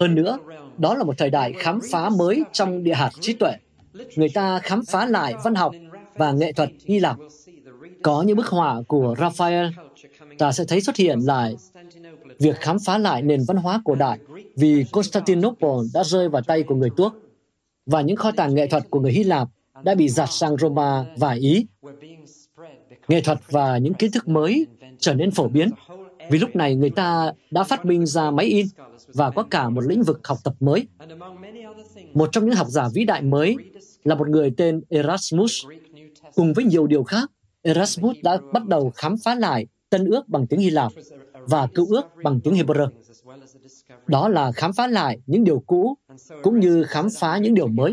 Hơn nữa, đó là một thời đại khám phá mới trong địa hạt trí tuệ. Người ta khám phá lại văn học và nghệ thuật Hy Lạp. Có những bức họa của Raphael ta sẽ thấy xuất hiện lại việc khám phá lại nền văn hóa cổ đại vì Constantinople đã rơi vào tay của người Turk và những kho tàng nghệ thuật của người Hy Lạp đã bị dạt sang Roma và Ý. Nghệ thuật và những kiến thức mới trở nên phổ biến vì lúc này người ta đã phát minh ra máy in và có cả một lĩnh vực học tập mới. Một trong những học giả vĩ đại mới là một người tên Erasmus. Cùng với nhiều điều khác, Erasmus đã bắt đầu khám phá lại Tân Ước bằng tiếng Hy Lạp và Cựu Ước bằng tiếng Hebrew. Đó là khám phá lại những điều cũ cũng như khám phá những điều mới.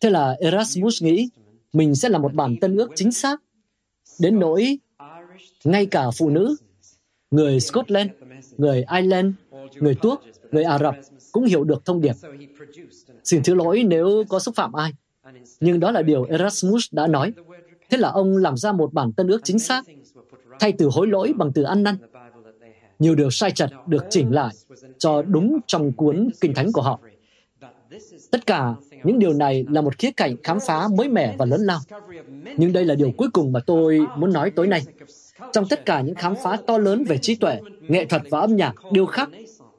Thế là Erasmus nghĩ mình sẽ là một bản Tân Ước chính xác, đến nỗi ngay cả phụ nữ, người Scotland, người Ireland, người Turk, người Ả Rập cũng hiểu được thông điệp. Xin thứ lỗi nếu có xúc phạm ai, nhưng đó là điều Erasmus đã nói. Thế là ông làm ra một bản Tân Ước chính xác, thay từ hối lỗi bằng từ ăn năn. Nhiều điều sai chật được chỉnh lại cho đúng trong cuốn Kinh Thánh của họ. Tất cả những điều này là một khía cạnh khám phá mới mẻ và lớn lao. Nhưng đây là điều cuối cùng mà tôi muốn nói tối nay. Trong tất cả những khám phá to lớn về trí tuệ, nghệ thuật và âm nhạc, điêu khắc,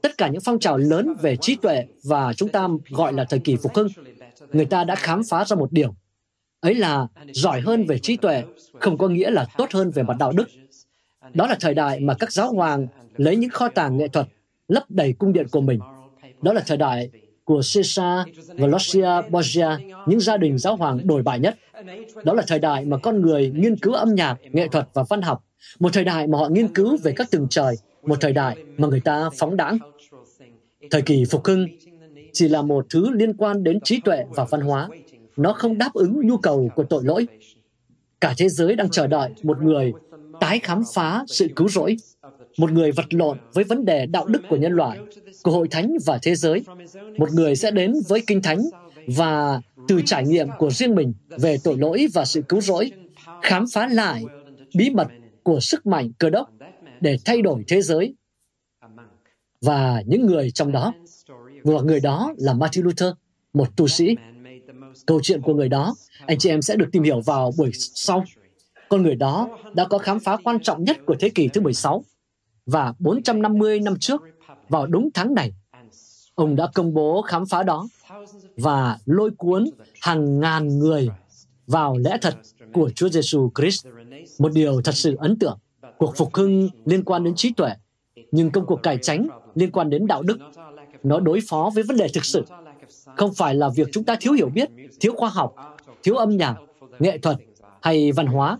tất cả những phong trào lớn về trí tuệ và chúng ta gọi là thời kỳ phục hưng, người ta đã khám phá ra một điều. Ấy là giỏi hơn về trí tuệ không có nghĩa là tốt hơn về mặt đạo đức. Đó là thời đại mà các giáo hoàng lấy những kho tàng nghệ thuật lấp đầy cung điện của mình. Đó là thời đại của Caesar và Lucia Borgia, những gia đình giáo hoàng đồi bại nhất. Đó là thời đại mà con người nghiên cứu âm nhạc, nghệ thuật và văn học. Một thời đại mà họ nghiên cứu về các tầng trời. Một thời đại mà người ta phóng đãng. Thời kỳ phục hưng chỉ là một thứ liên quan đến trí tuệ và văn hóa. Nó không đáp ứng nhu cầu của tội lỗi. Cả thế giới đang chờ đợi một người tái khám phá sự cứu rỗi, một người vật lộn với vấn đề đạo đức của nhân loại, của hội thánh và thế giới. Một người sẽ đến với Kinh Thánh và từ trải nghiệm của riêng mình về tội lỗi và sự cứu rỗi, khám phá lại bí mật của sức mạnh Cơ Đốc để thay đổi thế giới. Và những người trong đó, và người đó là Martin Luther, một tu sĩ. Câu chuyện của người đó, anh chị em sẽ được tìm hiểu vào buổi sau. Con người đó đã có khám phá quan trọng nhất của thế kỷ thứ mười sáu. Và bốn trăm năm mươi năm trước, vào đúng tháng này, ông đã công bố khám phá đó và lôi cuốn hàng ngàn người vào lẽ thật của Chúa Giêsu Christ. Một điều thật sự ấn tượng, cuộc phục hưng liên quan đến trí tuệ, nhưng công cuộc cải chánh liên quan đến đạo đức. Nó đối phó với vấn đề thực sự. Không phải là việc chúng ta thiếu hiểu biết, thiếu khoa học, thiếu âm nhạc, nghệ thuật hay văn hóa,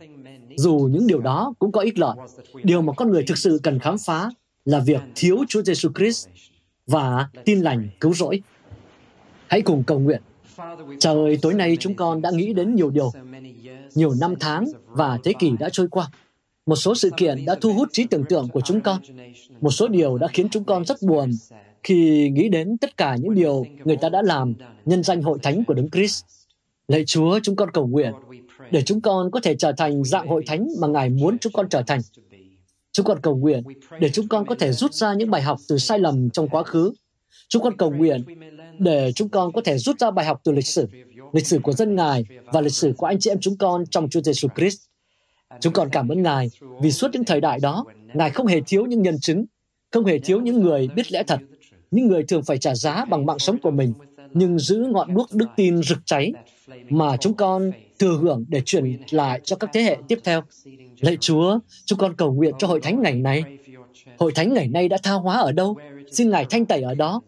dù những điều đó cũng có ích lợi. Điều mà con người thực sự cần khám phá là việc thiếu Chúa Giêsu Christ và tin lành cứu rỗi. Hãy cùng cầu nguyện. Trời ơi, tối nay chúng con đã nghĩ đến nhiều điều. Nhiều năm tháng và thế kỷ đã trôi qua. Một số sự kiện đã thu hút trí tưởng tượng của chúng con. Một số điều đã khiến chúng con rất buồn khi nghĩ đến tất cả những điều người ta đã làm nhân danh hội thánh của Đấng Christ. Lạy Chúa, chúng con cầu nguyện để chúng con có thể trở thành dạng hội thánh mà Ngài muốn chúng con trở thành. Chúng con cầu nguyện để chúng con có thể rút ra những bài học từ sai lầm trong quá khứ. Chúng con cầu nguyện để chúng con có thể rút ra bài học từ lịch sử, lịch sử của dân Ngài và lịch sử của anh chị em chúng con trong Chúa Giêsu Christ. Chúng con cảm ơn Ngài vì suốt những thời đại đó, Ngài không hề thiếu những nhân chứng, không hề thiếu những người biết lẽ thật, những người thường phải trả giá bằng mạng sống của mình, nhưng giữ ngọn đuốc đức tin rực cháy mà chúng con thừa hưởng để truyền lại cho các thế hệ tiếp theo. Lạy Chúa, chúng con cầu nguyện cho hội thánh ngày nay. Hội thánh ngày nay đã tha hóa ở đâu? Xin Ngài thanh tẩy ở đó.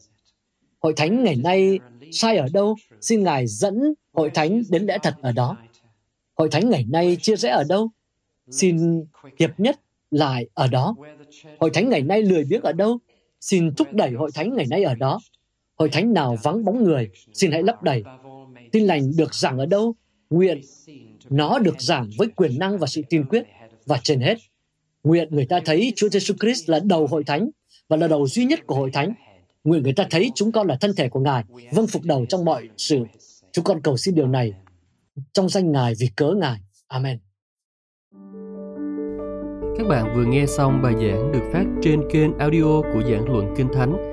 Hội thánh ngày nay sai ở đâu? Xin Ngài dẫn hội thánh đến lẽ thật ở đó. Hội thánh ngày nay chia rẽ ở đâu? Xin hiệp nhất lại ở đó. Hội thánh ngày nay lười biếng ở đâu? Xin thúc đẩy hội thánh ngày nay ở đó. Hội thánh nào vắng bóng người, xin hãy lấp đầy. Tin lành được giảng ở đâu? Nguyện nó được giảng với quyền năng và sự tin quyết. Và trên hết, nguyện người ta thấy Chúa Giêsu Christ là đầu hội thánh và là đầu duy nhất của hội thánh. Nguyện người ta thấy chúng con là thân thể của Ngài, vâng phục đầu trong mọi sự. Chúng con cầu xin điều này trong danh Ngài vì cớ Ngài. Amen. Các bạn vừa nghe xong bài giảng được phát trên kênh audio của Giảng Luận Kinh Thánh,